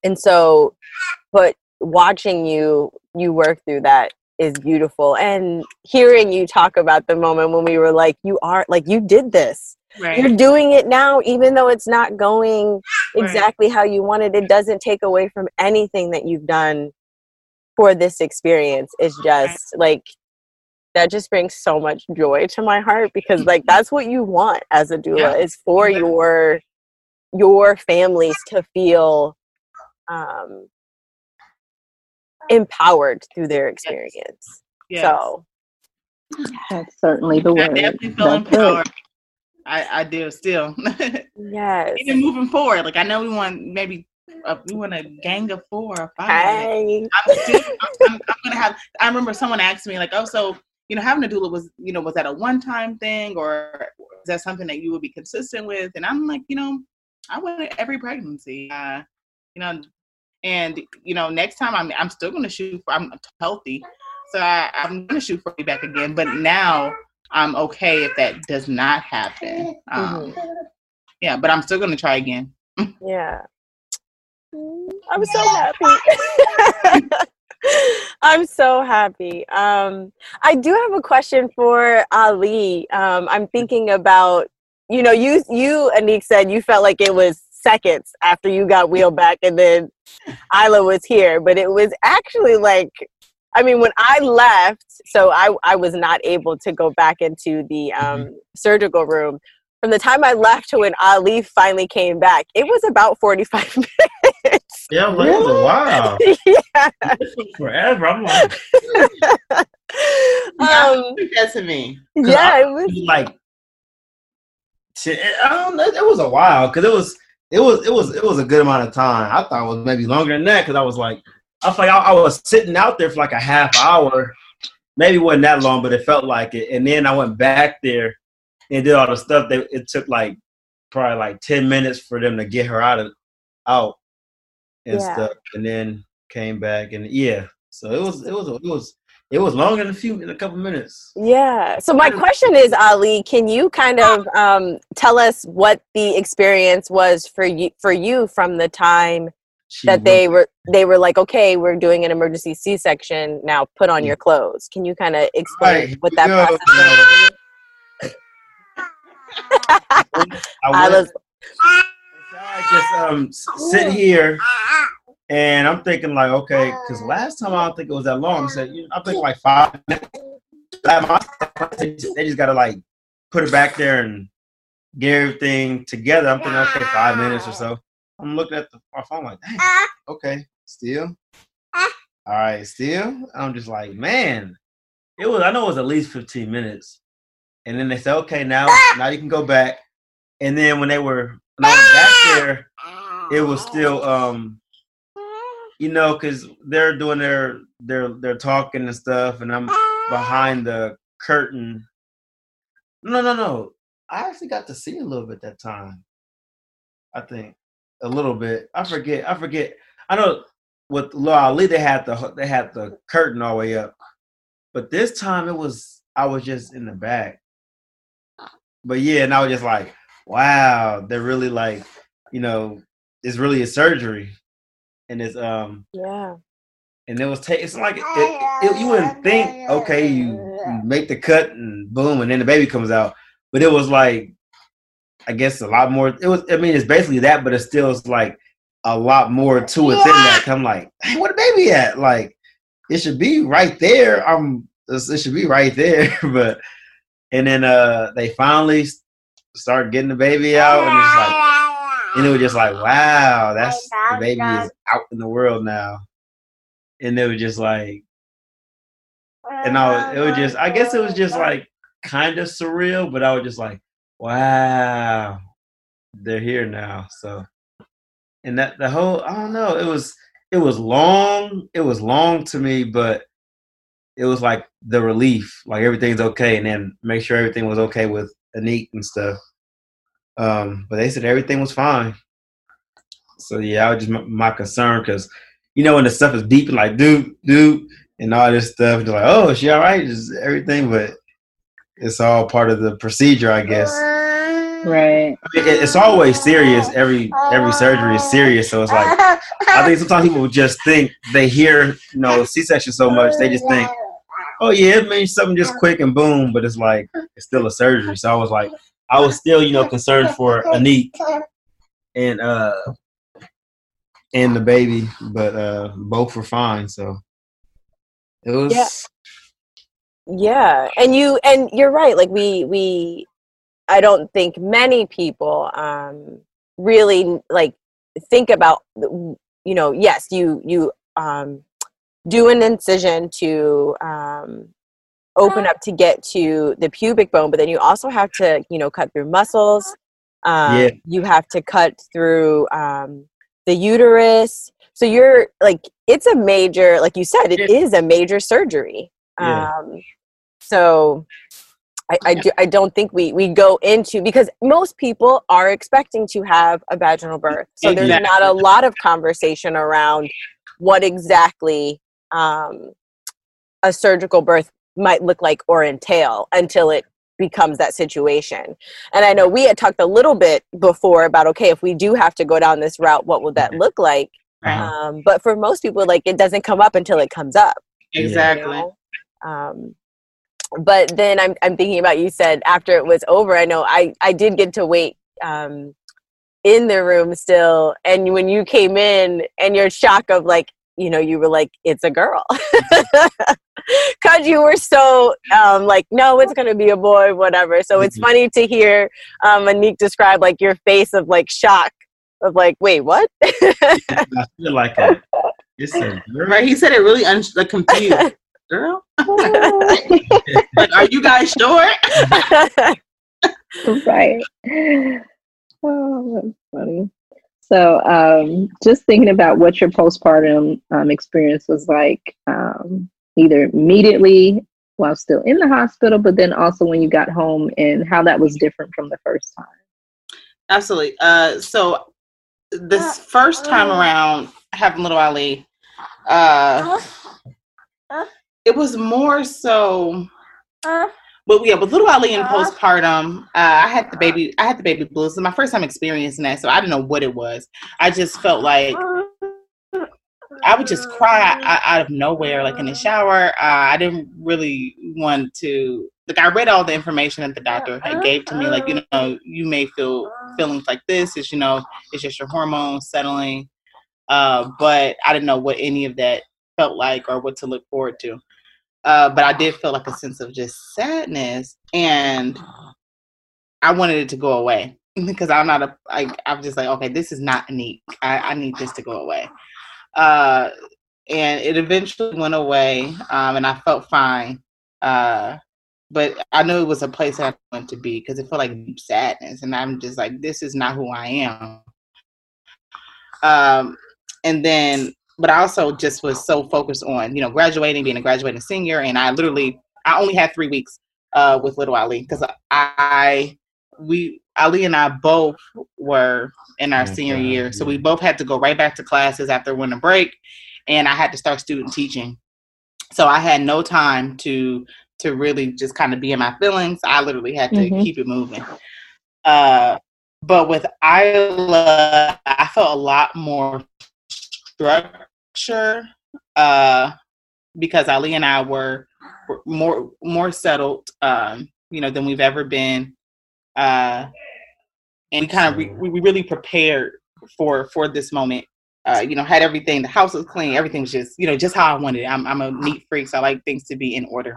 and so, but watching you, you work through that is beautiful. And hearing you talk about the moment when we were like, you are like, you did this, right. You're doing it now, even though it's not going exactly right. how you wanted. It doesn't take away from anything that you've done for this experience. It's just right. like, that just brings so much joy to my heart, because like, that's what you want as a doula yeah. is for yeah. your, your families to feel, um, empowered through their experience. Yes. So that's certainly the word. I definitely feel that's empowered. I, I do still. Yes. Even moving forward. Like, I know we want maybe Uh, we want a gang of four or five. Hey. I'm, still, I'm, I'm, I'm gonna have. I remember someone asked me like, "Oh, so you know, having a doula was, you know, was that a one-time thing, or is that something that you would be consistent with?" And I'm like, you know, I went every pregnancy, uh, you know, and you know, next time I'm, I'm still gonna shoot for. I'm healthy, so I, I'm gonna shoot for you back again. But now I'm okay if that does not happen. Um, mm-hmm. Yeah, but I'm still gonna try again. Yeah. I'm so happy. I'm so happy. Um, I do have a question for Ali. Um, I'm thinking about, you know, you, you, Anique said you felt like it was seconds after you got wheeled back and then Isla was here, but it was actually like, I mean, when I left, so I, I was not able to go back into the um, surgical room. From the time I left to when Ali finally came back, it was about forty-five minutes. Yeah, like, really? It was a while. Yeah. It was forever. I'm like, um, that to me. Yeah, I, it was like, shit, I don't know. It was a while because it was, it was, it was, it was a good amount of time. I thought it was maybe longer than that because I was like, I was like, I, I was sitting out there for like a half hour. Maybe it wasn't that long, but it felt like it. And then I went back there and did all the stuff that it took like probably like ten minutes for them to get her out of out and yeah. stuff, and then came back and yeah. So it was it was it was It was longer than a few, in a couple minutes. Yeah. So my question is, Ali, can you kind of um, tell us what the experience was for you, for you from the time she that they were they were like, okay, we're doing an emergency C-section. Now put on your clothes. Can you kind of explain right. what that Yo. process was? I was. I just um, sit here. And I'm thinking like, okay, because last time I don't think it was that long. So you know, I'm thinking like five minutes. They just got to like put it back there and get everything together. I'm thinking, okay, five minutes or so. I'm looking at the, my phone like, dang, okay, still. All right, still. I'm just like, man, it was, I know it was at least fifteen minutes. And then they said, okay, now, now you can go back. And then when they were, when I went back there, it was still, um, you know, because they're doing their, their their talking and stuff, and I'm behind the curtain. No, no, no. I actually got to see a little bit that time. I think a little bit. I forget. I forget. I know with Laurel, they had the they had the curtain all the way up, but this time it was I was just in the back. But yeah, and I was just like, wow, they're really like, you know, it's really a surgery. And it's um yeah, and it was ta- it's like it, it, it, you wouldn't think okay you make the cut and boom and then the baby comes out, but it was like I guess a lot more. It was I mean it's basically that, but it still is like a lot more to it yeah. than that. I'm like, hey, where the baby at? Like it should be right there. I'm it should be right there, but and then uh they finally start getting the baby out and it's like. And it was just like, wow, that's the baby is out in the world now. And it was just like, and I was, it was just, I guess it was just like kind of surreal, but I was just like, wow, they're here now. So, and that the whole, I don't know, it was, it was long, it was long to me, but it was like the relief, like everything's okay. And then make sure everything was okay with Anique and stuff. Um, but they said everything was fine. So yeah, I was just my, my concern because you know when the stuff is deep and like doop doop and all this stuff, they're like, oh, is she all right? Just everything, but it's all part of the procedure, I guess. Right. I mean, it, it's always serious. Every every surgery is serious, so it's like I think sometimes people just think they hear you know C-section so much they just think, oh yeah, it means something just quick and boom, but it's like it's still a surgery. So I was like. I was still, you know, concerned for Anique and uh and the baby, but uh both were fine. So it was yeah. yeah. And you and you're right. Like we we, I don't think many people um really like think about you know. Yes, you you um do an incision to um. open up to get to the pubic bone, but then you also have to, you know, cut through muscles. Um, yeah. You have to cut through um, the uterus. So you're like, it's a major, like you said, it yeah. is a major surgery. Yeah. Um, so I, I, do, I don't think we, we go into, because most people are expecting to have a vaginal birth. So there's exactly. not a lot of conversation around what exactly um, a surgical birth might look like or entail until it becomes that situation. And I know we had talked a little bit before about, okay, if we do have to go down this route, what would that look like? Uh-huh. Um, but for most people, like it doesn't come up until it comes up. Exactly. You know? Um, but then I'm I'm thinking about, you said after it was over, I know I, I did get to wait um, in the room still. And when you came in and your shock of like, you know, you were like, it's a girl. Because you were so um, like, no, it's going to be a boy, whatever. So it's mm-hmm. funny to hear um, Anique describe like your face of like shock of like, wait, what? I feel like a, it's a girl. Right. He said it really un- like, confused. Girl? Like, are you guys sure? Right. Oh, that's funny. So um, just thinking about what your postpartum um, experience was like, um, either immediately while still in the hospital, but then also when you got home and how that was different from the first time. Absolutely. Uh, so this first time around having little Ali, uh, it was more so, uh, but yeah, with Little Ali and uh, postpartum, uh, I had the baby, I had the baby blues. It was my first time experiencing that, so I didn't know what it was. I just felt like I would just cry out of nowhere, like in the shower. Uh, I didn't really want to, like, I read all the information that the doctor had gave to me, like, you know, you may feel feelings like this, it's, you know, it's just your hormones settling. Uh, but I didn't know what any of that felt like or what to look forward to. Uh, but I did feel like a sense of just sadness, and I wanted it to go away because I'm not a, I, I'm just like, okay, this is not Anique. I, I need this to go away. Uh, and it eventually went away, um, and I felt fine. Uh, but I knew it was a place that I wanted to be because it felt like deep sadness, and I'm just like, this is not who I am. Um, and then, but I also just was so focused on, you know, graduating, being a graduating senior. And I literally, I only had three weeks, uh, with little Ali because I, we, Ali and I both were in our okay. senior year. So we both had to go right back to classes after winter break, and I had to start student teaching. So I had no time to, to really just kind of be in my feelings. I literally had to mm-hmm. keep it moving. Uh, But with Isla, I felt a lot more structure uh, because Ali and I were, were more more settled, um, you know, than we've ever been, uh, and we kind of re- we really prepared for for this moment. Uh, you know, had everything. The house was clean. Everything was just, you know, just how I wanted it. I'm I'm a neat freak, so I like things to be in order.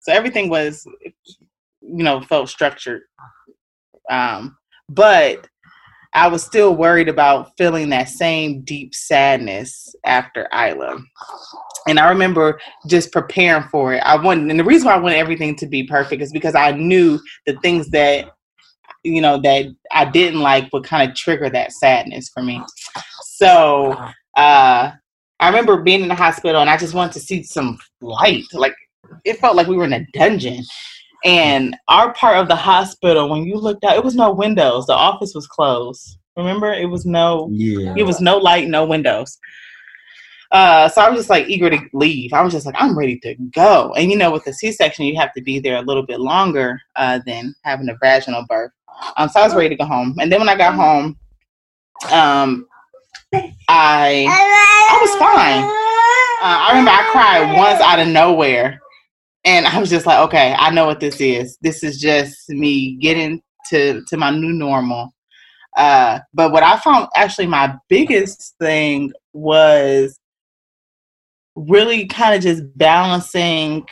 So everything was, you know, felt structured. Um, But I was still worried about feeling that same deep sadness after Isla. And I remember just preparing for it. I wanted, and the reason why I wanted everything to be perfect is because I knew the things that, you know, that I didn't like would kind of trigger that sadness for me. So uh, I remember being in the hospital, and I just wanted to see some light. Like, it felt like we were in a dungeon. And our part of the hospital, when you looked out, it was no windows. The office was closed. Remember, it was no, yeah. it was no light, no windows. Uh, so I was just like eager to leave. I was just like, I'm ready to go. And you know, with the C-section, you have to be there a little bit longer uh, than having a vaginal birth. Um, so I was ready to go home. And then when I got home, um, I I was fine. Uh, I remember I cried once out of nowhere. And I was just like, okay, I know what this is. This is just me getting to, to my new normal. Uh, but what I found actually my biggest thing was really kind of just balancing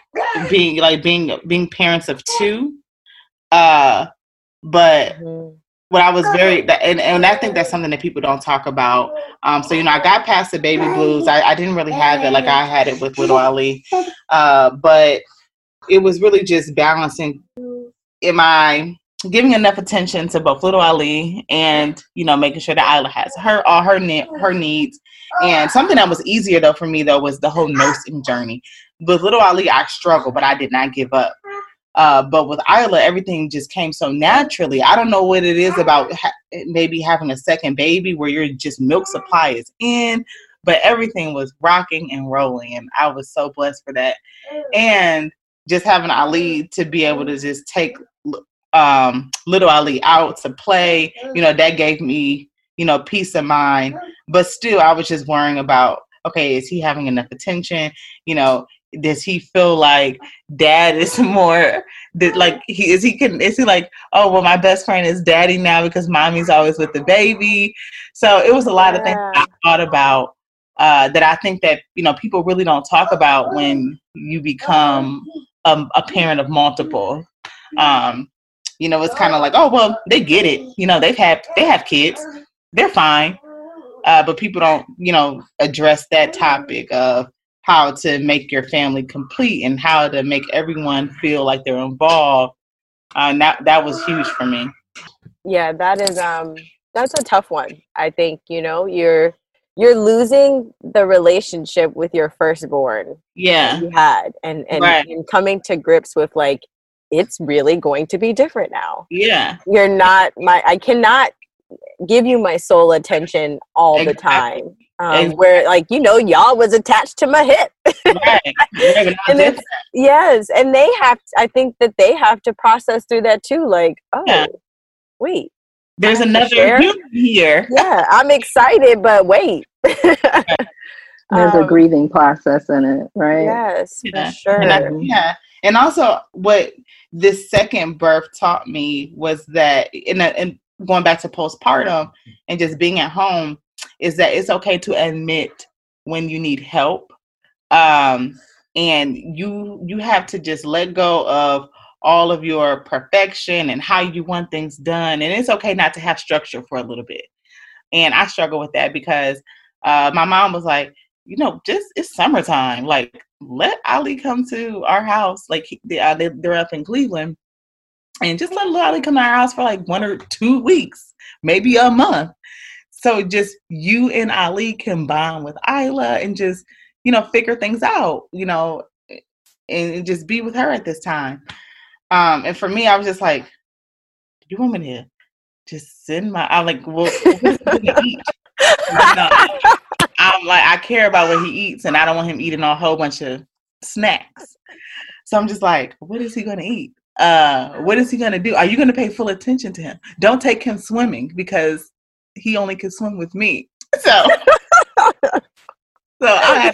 being like being being parents of two. Uh, but what I was very, and, and I think that's something that people don't talk about. Um, so, you know, I got past the baby blues. I, I didn't really have it like I had it with little Ali. Uh, but it was really just balancing. Am I giving enough attention to both little Ali and, you know, making sure that Isla has her, all her, ne- her needs. And something that was easier though for me though was the whole nursing journey. With little Ali, I struggled, but I did not give up. Uh, but with Isla, everything just came so naturally. I don't know what it is about ha- maybe having a second baby where your just milk supply is in, but everything was rocking and rolling, and I was so blessed for that. And just having Ali to be able to just take um, little Ali out to play, you know, that gave me, you know, peace of mind. But still, I was just worrying about, okay, is he having enough attention? You know, does he feel like dad is more that like he is he can is he like, oh well, my best friend is daddy now because mommy's always with the baby. So it was a lot yeah. of things I thought about uh that I think that, you know, people really don't talk about when you become a, a parent of multiple. Um you know, it's kind of like, oh well, they get it, you know, they've had they have kids, they're fine. Uh but people don't, you know, address that topic of how to make your family complete and how to make everyone feel like they're involved. Uh, that that was huge for me. Yeah, that is um, that's a tough one. I think, you know, you're you're losing the relationship with your firstborn. Yeah, that you had and and, right. and coming to grips with like it's really going to be different now. Yeah, you're not my. I cannot give you my sole attention all exactly. the time. Um, and where, like, you know, y'all was attached to my hip. Right. And it's, yes. And they have, to, I think that they have to process through that too. Like, oh, yeah. wait. There's another human here. Yeah. I'm excited, but wait. Yeah. There's um, a grieving process in it, right? Yes, yeah. for sure. And I, yeah. And also what this second birth taught me was that, and, and going back to postpartum and just being at home, is that it's okay to admit when you need help. Um, and you you have to just let go of all of your perfection and how you want things done. And it's okay not to have structure for a little bit. And I struggle with that because uh, my mom was like, you know, just it's summertime. Like, let Ali come to our house. Like, they, uh, they, they're up in Cleveland. And just let Ali come to our house for like one or two weeks, maybe a month. So just you and Ali can bond with Isla and just, you know, figure things out, you know, and just be with her at this time. Um, and for me, I was just like, you want me to just send my, I'm like, well, what's he gonna eat? You know, I'm like, I care about what he eats and I don't want him eating a whole bunch of snacks. So I'm just like, what is he going to eat? Uh, what is he going to do? Are you going to pay full attention to him? Don't take him swimming because he only could swim with me. So, so I,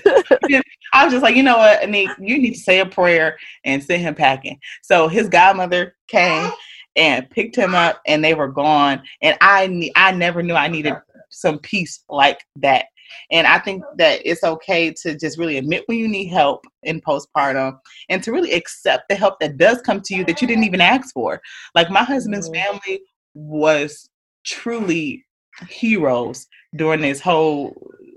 I was just like, you know what, Anique, you need to say a prayer and send him packing. So his godmother came and picked him up and they were gone. And I, I never knew I needed some peace like that. And I think that it's okay to just really admit when you need help in postpartum and to really accept the help that does come to you that you didn't even ask for. Like my husband's family was truly heroes during this whole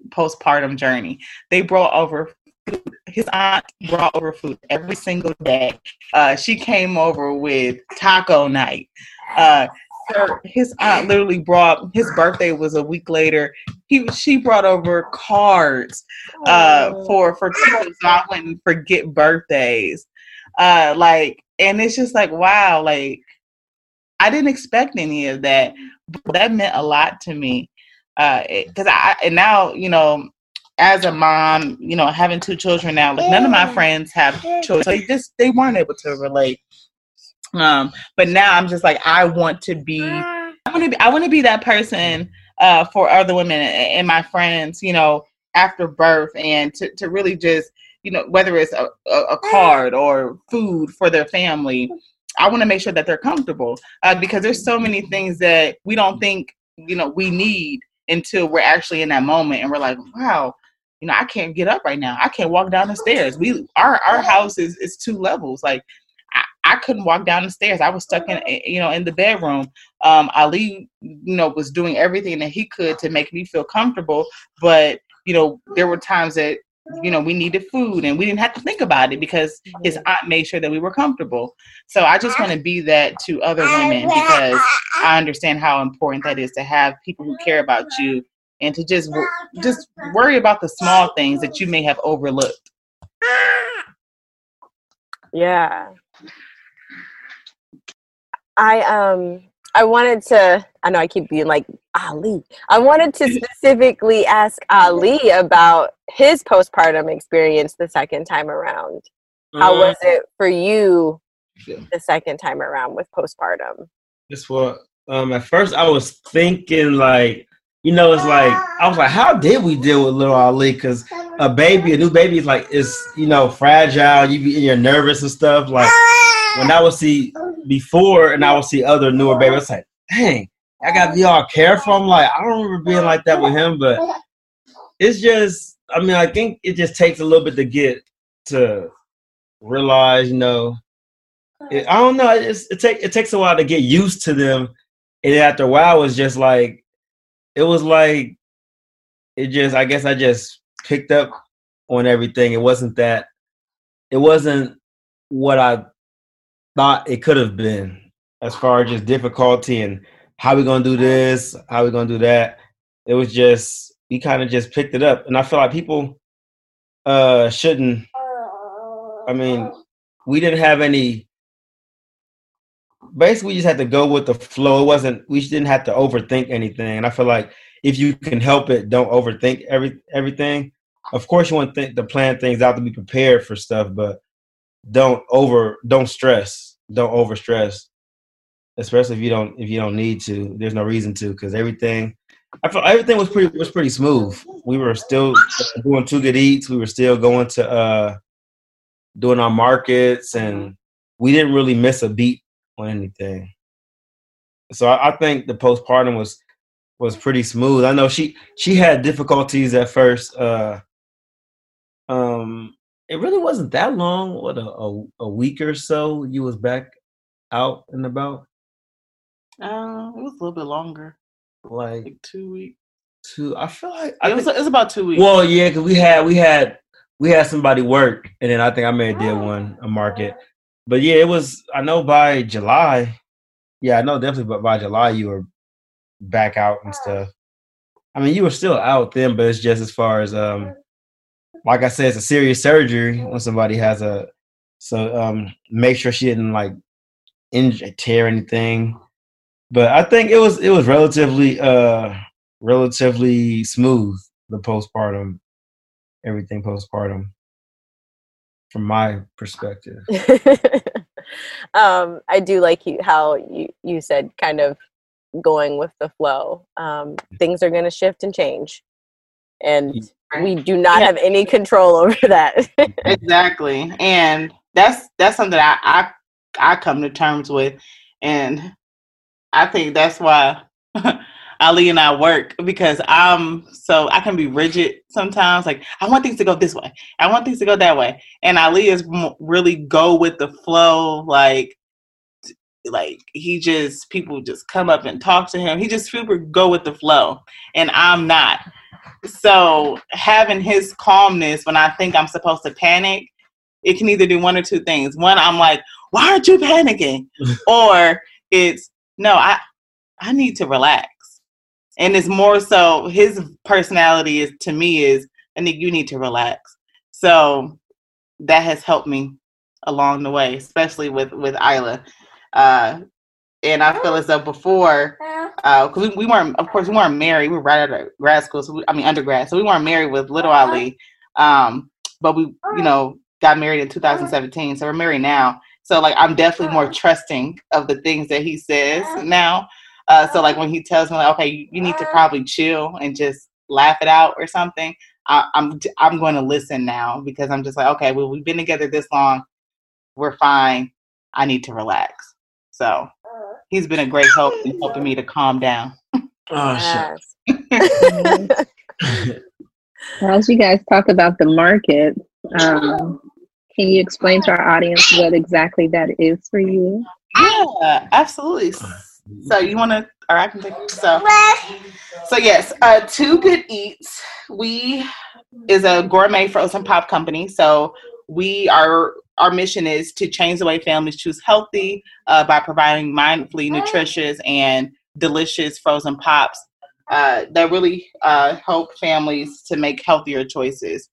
postpartum journey. They brought over food. His aunt brought over food every single day. Uh, she came over with taco night. Uh, her, his aunt literally brought, his birthday was a week later. He She brought over cards uh, for, for kids so I wouldn't forget birthdays. Uh, like, and it's just like, wow, like, I didn't expect any of that, but that meant a lot to me. Uh, cause I, and now, you know, as a mom, you know, having two children now, like none of my friends have children. So they just, they weren't able to relate. Um, but now I'm just like, I want to be, I want to be, I want to be that person, uh, for other women and my friends, you know, after birth and to, to really just, you know, whether it's a, a, a card or food for their family, I want to make sure that they're comfortable uh, because there's so many things that we don't think, you know, we need until we're actually in that moment. And we're like, wow, you know, I can't get up right now. I can't walk down the stairs. We, our, our house is, is two levels. Like I, I couldn't walk down the stairs. I was stuck in, you know, in the bedroom. Um, Ali, you know, was doing everything that he could to make me feel comfortable. But, you know, there were times that, you know, we needed food and we didn't have to think about it because his aunt made sure that we were comfortable. So I just want to be that to other women because I understand how important that is to have people who care about you and to just, just worry about the small things that you may have overlooked. Yeah. I, um, I wanted to, I know I keep being like, Ali. I wanted to specifically ask Ali about his postpartum experience the second time around. How uh, was it for you the second time around with postpartum? It's what, um, at first I was thinking like, you know, it's like, I was like, how did we deal with little Ali? Because a baby, a new baby is like, it's, you know, fragile. You be, you're nervous and stuff. Like when I would see before and I would see other newer babies, it's like, dang. I got to be all careful. I'm like, I don't remember being like that with him, but it's just, I mean, I think it just takes a little bit to get to realize, you know, it, I don't know. It's, it, take, it takes a while to get used to them. And after a while, it was just like, it was like, it just, I guess I just picked up on everything. It wasn't that, it wasn't what I thought it could have been as far as just difficulty and how we gonna do this, how we gonna do that. It was just, we kind of just picked it up. And I feel like people uh, shouldn't, I mean, we didn't have any, basically we just had to go with the flow. It wasn't, we didn't have to overthink anything. And I feel like if you can help it, don't overthink every everything. Of course, you want to, think, to plan things out to be prepared for stuff, but don't over, don't stress, don't over stress, especially if you don't if you don't need to. There's no reason to, because everything, I feel everything was pretty was pretty smooth. We were still doing Two Good Eats. We were still going to uh, doing our markets, and we didn't really miss a beat on anything. So I, I think the postpartum was was pretty smooth. I know she she had difficulties at first. Uh, um, it really wasn't that long. What a, a, a week or so you was back out and about. Uh, it was a little bit longer. Like, like two weeks. Two. I feel like I it was. Think, it's about two weeks. Well, yeah, because we had we had we had somebody work, and then I think I may have did one a market. But yeah, it was. I know by July. Yeah, I know definitely. But by July, you were back out and stuff. I mean, you were still out then, but it's just as far as um, like I said, it's a serious surgery when somebody has a. So um, make sure she didn't like injure, tear anything. But I think it was it was relatively uh relatively smooth, the postpartum, everything postpartum, from my perspective. um, I do like you, how you, you said kind of going with the flow. Um, things are going to shift and change, and we do not yeah. have any control over that. Exactly, and that's that's something I, I I come to terms with, and I think that's why Ali and I work, because I'm so I can be rigid sometimes. Like, I want things to go this way, I want things to go that way, and Ali is really go with the flow. Like, like he just people just come up and talk to him. He just super go with the flow, and I'm not. So having his calmness when I think I'm supposed to panic, it can either do one or two things. One, I'm like, why aren't you panicking? Or it's No, I I need to relax. And it's more so his personality is to me is, I think you need to relax. So that has helped me along the way, especially with, with Isla. Uh, and I feel as though before, because uh, we, we weren't, of course, we weren't married. We were right out of grad school, so we, I mean undergrad. So we weren't married with little Ali. Um, but we, you know, got married in two thousand seventeen. So we're married now. So, like, I'm definitely more trusting of the things that he says now. Uh, so, like, when he tells me, like, okay, you need to probably chill and just laugh it out or something, I, I'm I'm going to listen now, because I'm just like, okay, well, we've been together this long. We're fine. I need to relax. So he's been a great help in helping me to calm down. Oh, shit. As you guys talk about the market, um, can you explain to our audience what exactly that is for you? Yeah, absolutely. So you want to, or I can take it. So, so yes, uh, Two Good Eats, we is a gourmet frozen pop company. So we are, our mission is to change the way families choose healthy uh, by providing mindfully nutritious and delicious frozen pops uh, that really uh, help families to make healthier choices.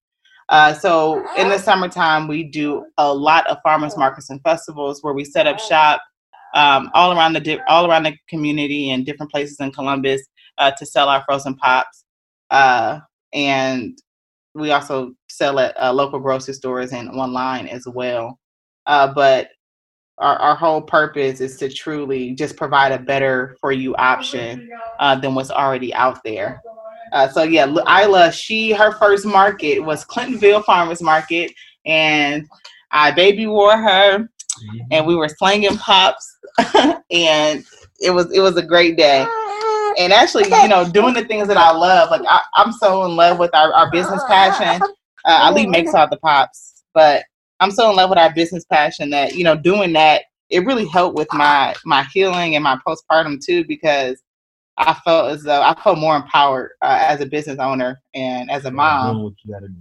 Uh, so in the summertime, we do a lot of farmers markets and festivals where we set up shop um, all around the di- all around the community and different places in Columbus uh, to sell our frozen pops. Uh, and we also sell at uh, local grocery stores and online as well. Uh, but our, our whole purpose is to truly just provide a better for you option uh, than what's already out there. Uh, so yeah, Isla, she, her first market was Clintonville Farmers Market, and I baby wore her, and we were slinging pops, and it was, it was a great day. And actually, you know, doing the things that I love, like I, I'm so in love with our, our business passion. Uh, Ali makes all the pops, but I'm so in love with our business passion that, you know, doing that, it really helped with my, my healing and my postpartum too, because I felt as though I felt more empowered uh, as a business owner and as a mom,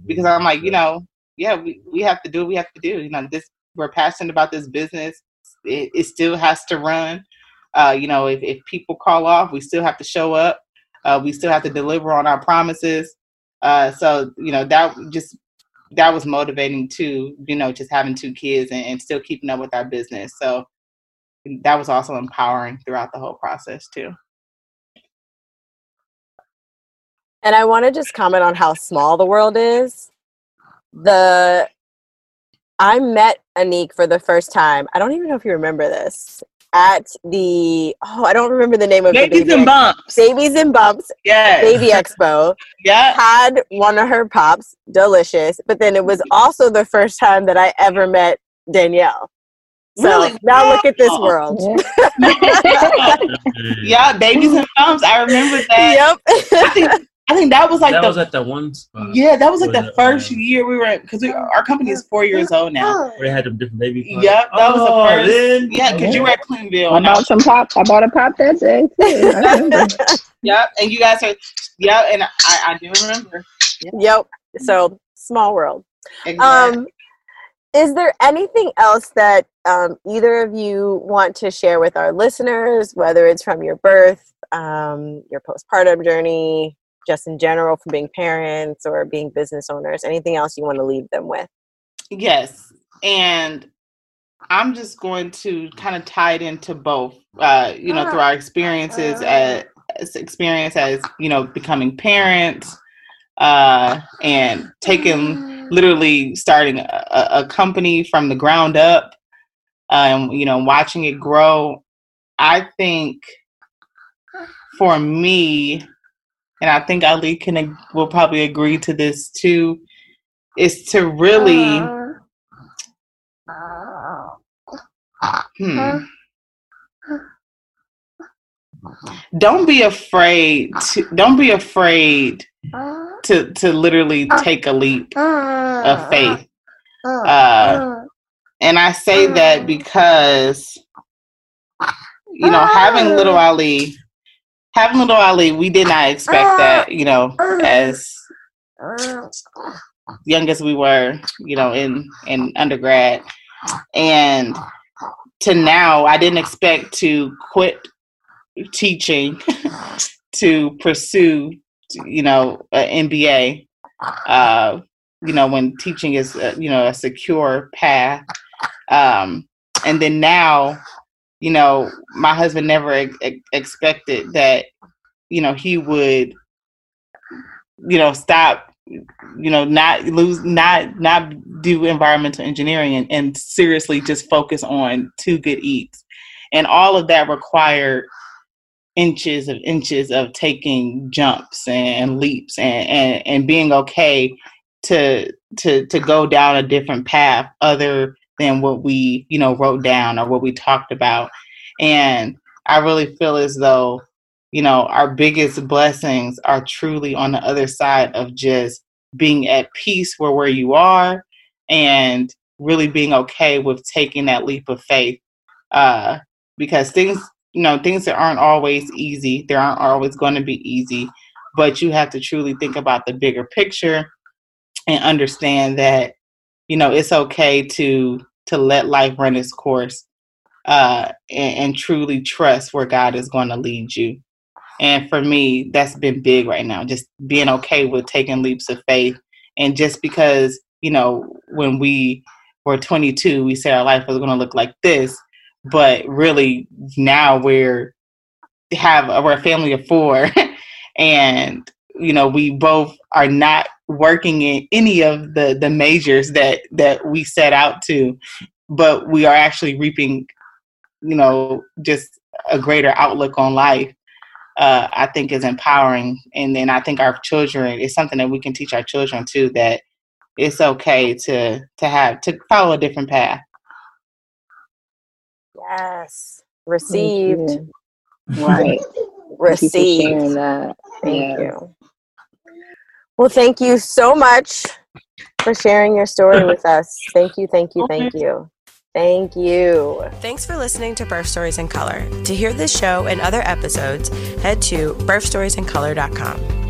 because I'm like, you know, yeah, we, we have to do what we have to do. You know, this, we're passionate about this business. It, it still has to run. Uh, you know, if, if people call off, we still have to show up. Uh, we still have to deliver on our promises. Uh, so, you know, that just, that was motivating too, you know, just having two kids and, and still keeping up with our business. So that was also empowering throughout the whole process too. And I want to just comment on how small the world is. The I met Anique for the first time. I don't even know if you remember this. At the, oh, I don't remember the name of Babies the Babies and Bumps. Babies and Bumps. Yeah. Baby Expo. Yeah. Had one of her pops. Delicious. But then it was also the first time that I ever met Danielle. So really? Now wow. Look at this world. Yeah, Babies and Bumps. I remember that. Yep. I think, I think that was like that the, was at the one spot. Yeah, that was like was the first one? year we were because we, our company is four years old now. We had them different baby. Pops. Yep, that oh, was the first. Then, yeah, because yeah. you were at Clintonville. I bought some pops. I bought a pop that day. Yep, and you guys are. Yep, and I, I do remember. Yep. yep. So small world. Exactly. Um, is there anything else that um, either of you want to share with our listeners, whether it's from your birth, um, your postpartum journey? Just in general, from being parents or being business owners, anything else you want to leave them with? Yes. And I'm just going to kind of tie it into both, uh, you know, through our experiences at experience as, you know, becoming parents uh, and taking literally starting a, a company from the ground up and, um, you know, watching it grow. I think for me, and I think Ali can will probably agree to this too, is to really hmm, don't be afraid to, don't be afraid to to literally take a leap of faith. Uh, and I say that because you know having little Ali. Having little Ali, we did not expect that, you know, as young as we were, you know, in, in undergrad. And to now, I didn't expect to quit teaching to pursue, you know, an M B A, uh, you know, when teaching is, uh, you know, a secure path. Um, and then now... You know, my husband never ex- expected that, you know, he would, you know, stop, you know, not lose, not not do environmental engineering and, and seriously just focus on Two Good Eats. And all of that required inches of inches of taking jumps and leaps and, and, and being okay to to to go down a different path other than what we, you know, wrote down or what we talked about. And I really feel as though, you know, our biggest blessings are truly on the other side of just being at peace where, where you are and really being okay with taking that leap of faith. Uh, because things, you know, things that aren't always easy, they aren't always going to be easy, but you have to truly think about the bigger picture and understand that, you know, it's okay to to let life run its course uh, and, and truly trust where God is going to lead you. And for me, that's been big right now, just being okay with taking leaps of faith. And just because, you know, when we were twenty-two, we said our life was going to look like this. But really now we're have we're a family of four and, you know, we both are not working in any of the, the majors that, that we set out to, but we are actually reaping, you know, just a greater outlook on life, uh, I think is empowering. And then I think our children, it's something that we can teach our children too, that it's okay to, to have, to follow a different path. Yes. Received. Right. Received. That. Thank yeah. you. Well, thank you so much for sharing your story with us. Thank you, thank you, thank you. Thank you. Thanks for listening to Birth Stories in Color. To hear this show and other episodes, head to birth stories in color dot com.